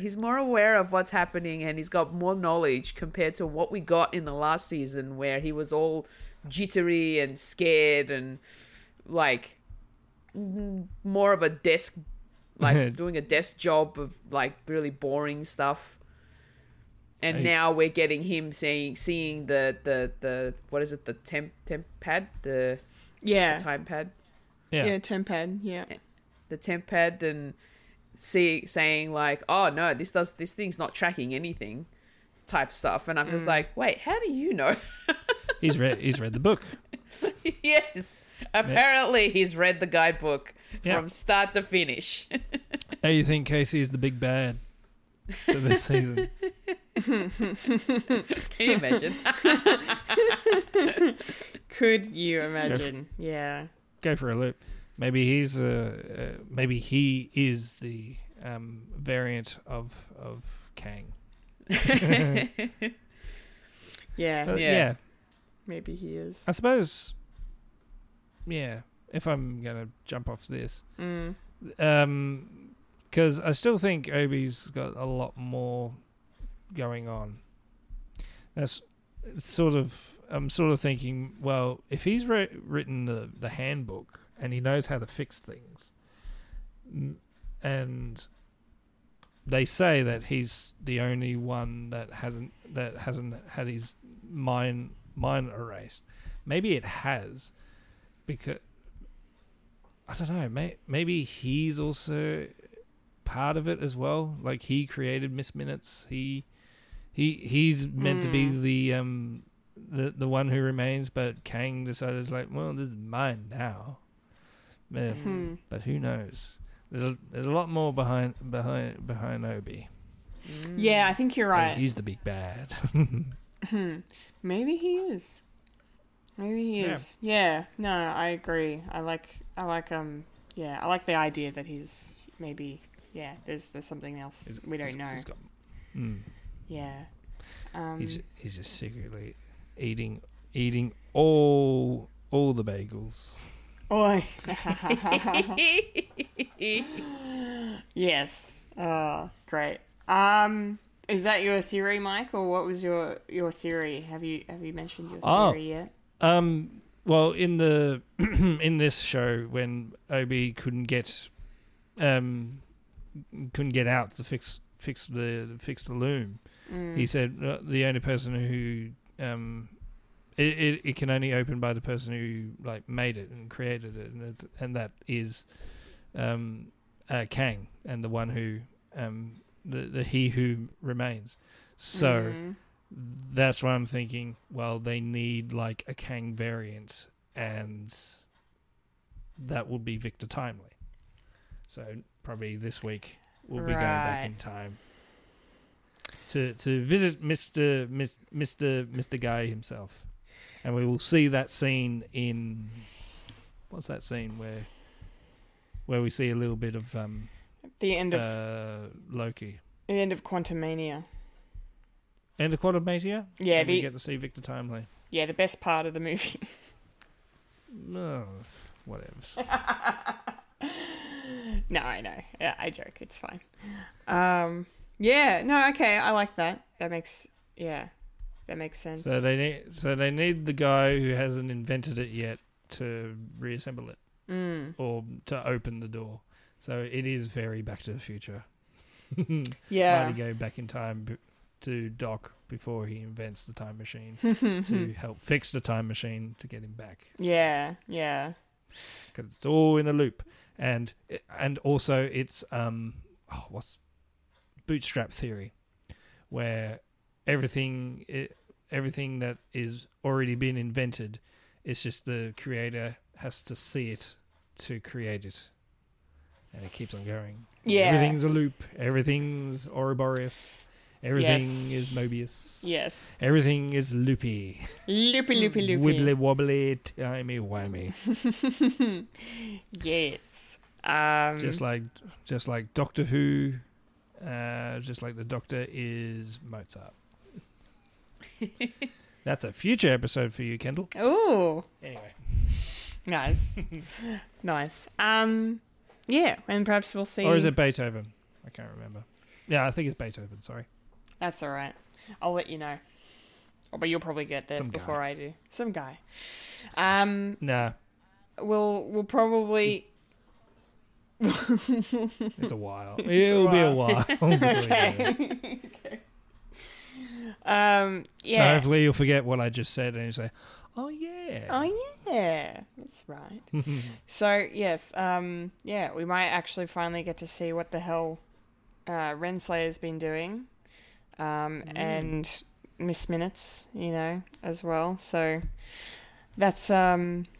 He's more aware of what's happening, and he's got more knowledge compared to what we got in the last season, where he was all jittery and scared and like more of a desk, like doing a desk job of like really boring stuff. And now we're getting him seeing the what is it, the temp pad, the. Yeah. The time pad. Yeah, temp pad, yeah. The temp pad, and saying like, oh no, this thing's not tracking anything type stuff. And I'm just like, wait, how do you know? He's read the book. Yes. Apparently he's read the guidebook from start to finish. How do you think Casey is the big bad for this season? Can you imagine? Could you imagine? Yeah. Go for a loop. Maybe he is the variant of Kang. Yeah. Maybe he is. I suppose. Yeah. If I'm gonna jump off this, because I still think Obi's got a lot more going on. I'm sort of thinking, well, if he's written the handbook, and he knows how to fix things. And they say that he's the only one that hasn't had his mind erased. Maybe it has, because I don't know. Maybe he's also part of it as well. Like, he created Miss Minutes. He's meant to be the one who remains, but Kang decided, like, well, this is mine now. But who knows? There's a lot more behind Obi. Yeah, I think you're right. He's the big bad. Maybe he is. Maybe he is. Yeah. No, I agree. I like the idea that he's maybe there's something else we don't know. He's got, yeah. He's just secretly eating all the bagels. Oi. Yes. Oh, great. Is that your theory, Mike, or what was your theory? Have you mentioned your theory yet? Well, in the in this show, when Obi couldn't get out to fix the loom, he said the only person who it can only open by the person who, like, made it and created it, and that is Kang, and the one who the he who remains. So that's why I'm thinking, well, they need, like, a Kang variant, and that will be Victor Timely. So probably this week we'll be going back in time to visit Mr. Guy himself. And we will see that scene in... What's that scene where we see a little bit of... the end of... Loki. The end of Quantumania. End of Quantumania? Yeah. And we get to see Victor Timely. Yeah, the best part of the movie. No, whatever. No, I know. Yeah, I joke. It's fine. Yeah, no, okay. I like that. That makes sense. So they need the guy who hasn't invented it yet to reassemble it, or to open the door. So it is very Back to the Future. Yeah, trying to go back in time to Doc before he invents the time machine to help fix the time machine to get him back. So, yeah, because it's all in a loop, and also it's what's bootstrap theory, where everything that is already been invented, it's just the creator has to see it to create it, and it keeps on going. Yeah, everything's a loop. Everything's Ouroboros. Everything is Mobius. Yes, everything is loopy. Loopy. Wibbly wobbly, timey wimey. Yes. Just like Doctor Who. Just like the Doctor is Mozart. That's a future episode for you, Kendall. Ooh. Anyway. Nice. Yeah, and perhaps we'll see... Or is it Beethoven? I can't remember. Yeah, I think it's Beethoven, sorry. That's all right. I'll let you know. Oh, but you'll probably get there before I do. Some guy. Nah. We'll probably... It's a while. It'll be a while. Okay. Yeah. So hopefully you'll forget what I just said and you say, oh yeah, that's right. So yes, we might actually finally get to see what the hell Renslayer's been doing, and Miss Minutes, as well. So that's It's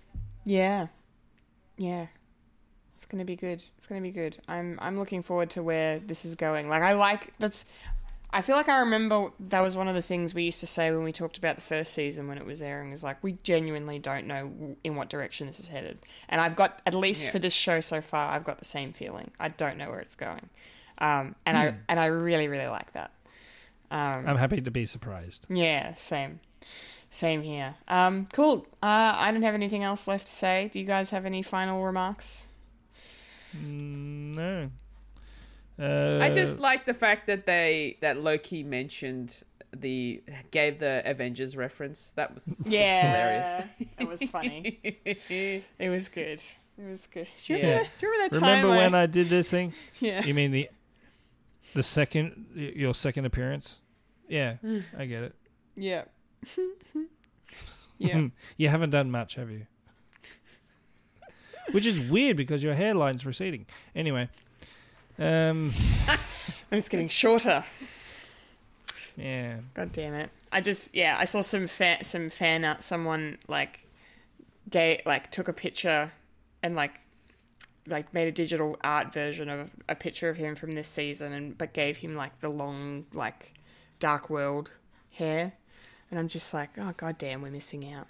gonna be good. I'm looking forward to where this is going. I feel like I remember that was one of the things we used to say when we talked about the first season when it was airing, is like, we genuinely don't know in what direction this is headed. And I've got, at least for this show so far, I've got the same feeling. I don't know where it's going. I really, really like that. I'm happy to be surprised. Yeah, same here. Cool. I don't have anything else left to say. Do you guys have any final remarks? No. I just like the fact that Loki mentioned gave the Avengers reference. That was hilarious. It was funny. It was good. It was good. Do you remember that time when I did this thing? Yeah. You mean the second, your second appearance? Yeah, I get it. Yeah. Yeah. You haven't done much, have you? Which is weird because your hairline's receding. Anyway. And it's getting shorter. Yeah. God damn it. I just, I saw some fan art. Someone took a picture and like made a digital art version of a picture of him from this season but gave him the long, Dark World hair. And I'm just like, oh, God damn, we're missing out.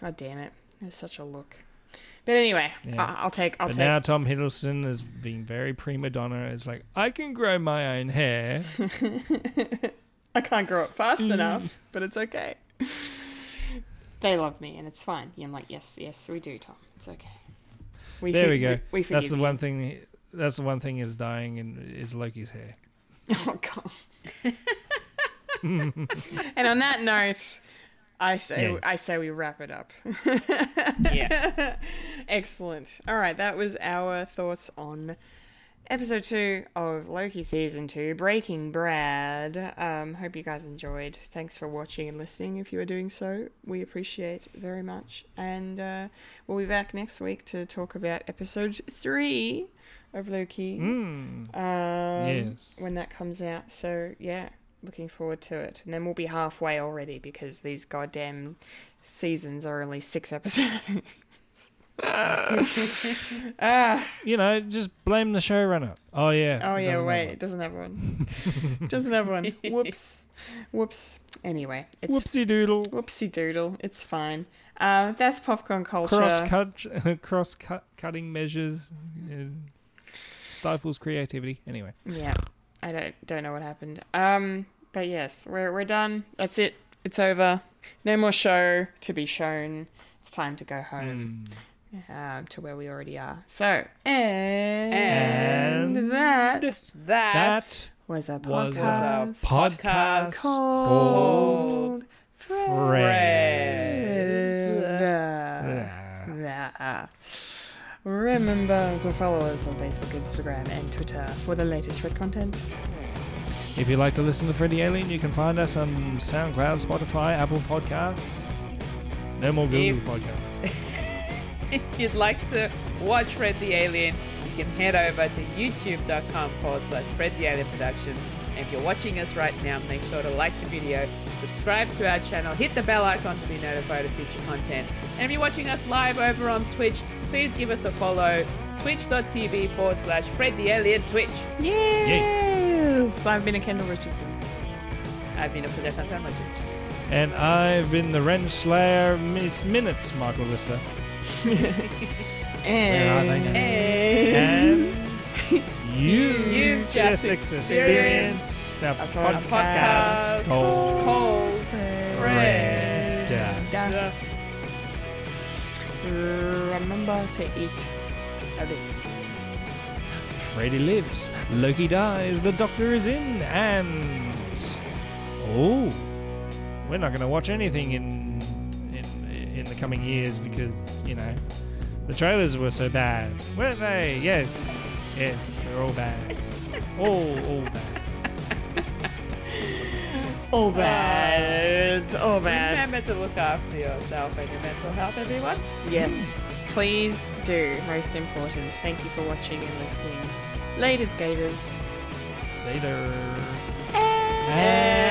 God damn it. It was such a look. But anyway, yeah. I'll take. Now Tom Hiddleston is being very prima donna. It's like, I can grow my own hair. I can't grow it fast enough, but it's okay. They love me, and it's fine. Yeah, I'm like, yes, we do, Tom. It's okay. There we go. We forgive you. That's the one thing is dying, and is Loki's hair. Oh God. And on that note, I say we wrap it up. Yeah. Excellent. All right, that was our thoughts on episode 2 of Loki season 2, Breaking Brad. Hope you guys enjoyed. Thanks for watching and listening if you are doing so. We appreciate very much. And we'll be back next week to talk about episode 3 of Loki. When that comes out. So, yeah. Looking forward to it. And then we'll be halfway already because these goddamn seasons are only 6 episodes. Just blame the showrunner. It doesn't have one. Whoops. Anyway. It's Whoopsie doodle. It's fine. That's popcorn culture. Cross-cutting measures. Stifles creativity. Anyway. Yeah. I don't know what happened. But yes, we're done. That's it. It's over. No more show to be shown. It's time to go home to where we already are. So and that was a podcast called Fred. Remember to follow us on Facebook, Instagram, and Twitter for the latest Fred content. If you'd like to listen to Freddy Alien, you can find us on SoundCloud, Spotify, Apple Podcasts. No more Google Podcasts. If you'd like to watch Fred the Alien, you can head over to youtube.com/Fred the Alien Productions. And if you're watching us right now, make sure to like the video, subscribe to our channel, hit the bell icon to be notified of future content. And if you're watching us live over on Twitch, please give us a follow, twitch.tv/Fred the Alien Twitch. Yes! I've been a Kendall Richardson. I've been a Fred Fantasma. And I've been the Wrench Slayer Miss Minutes, Michael Lister. And you've just experienced a podcast called Fred. Remember to eat a bit. Freddy lives, Loki dies, the Doctor is in, and we're not going to watch anything in the coming years because the trailers were so bad, weren't they? Yes, they're all bad. All bad. Remember to look after yourself and your mental health, everyone. Yes, please do. Most important. Thank you for watching and listening. Laters, Gators. Later. Hey.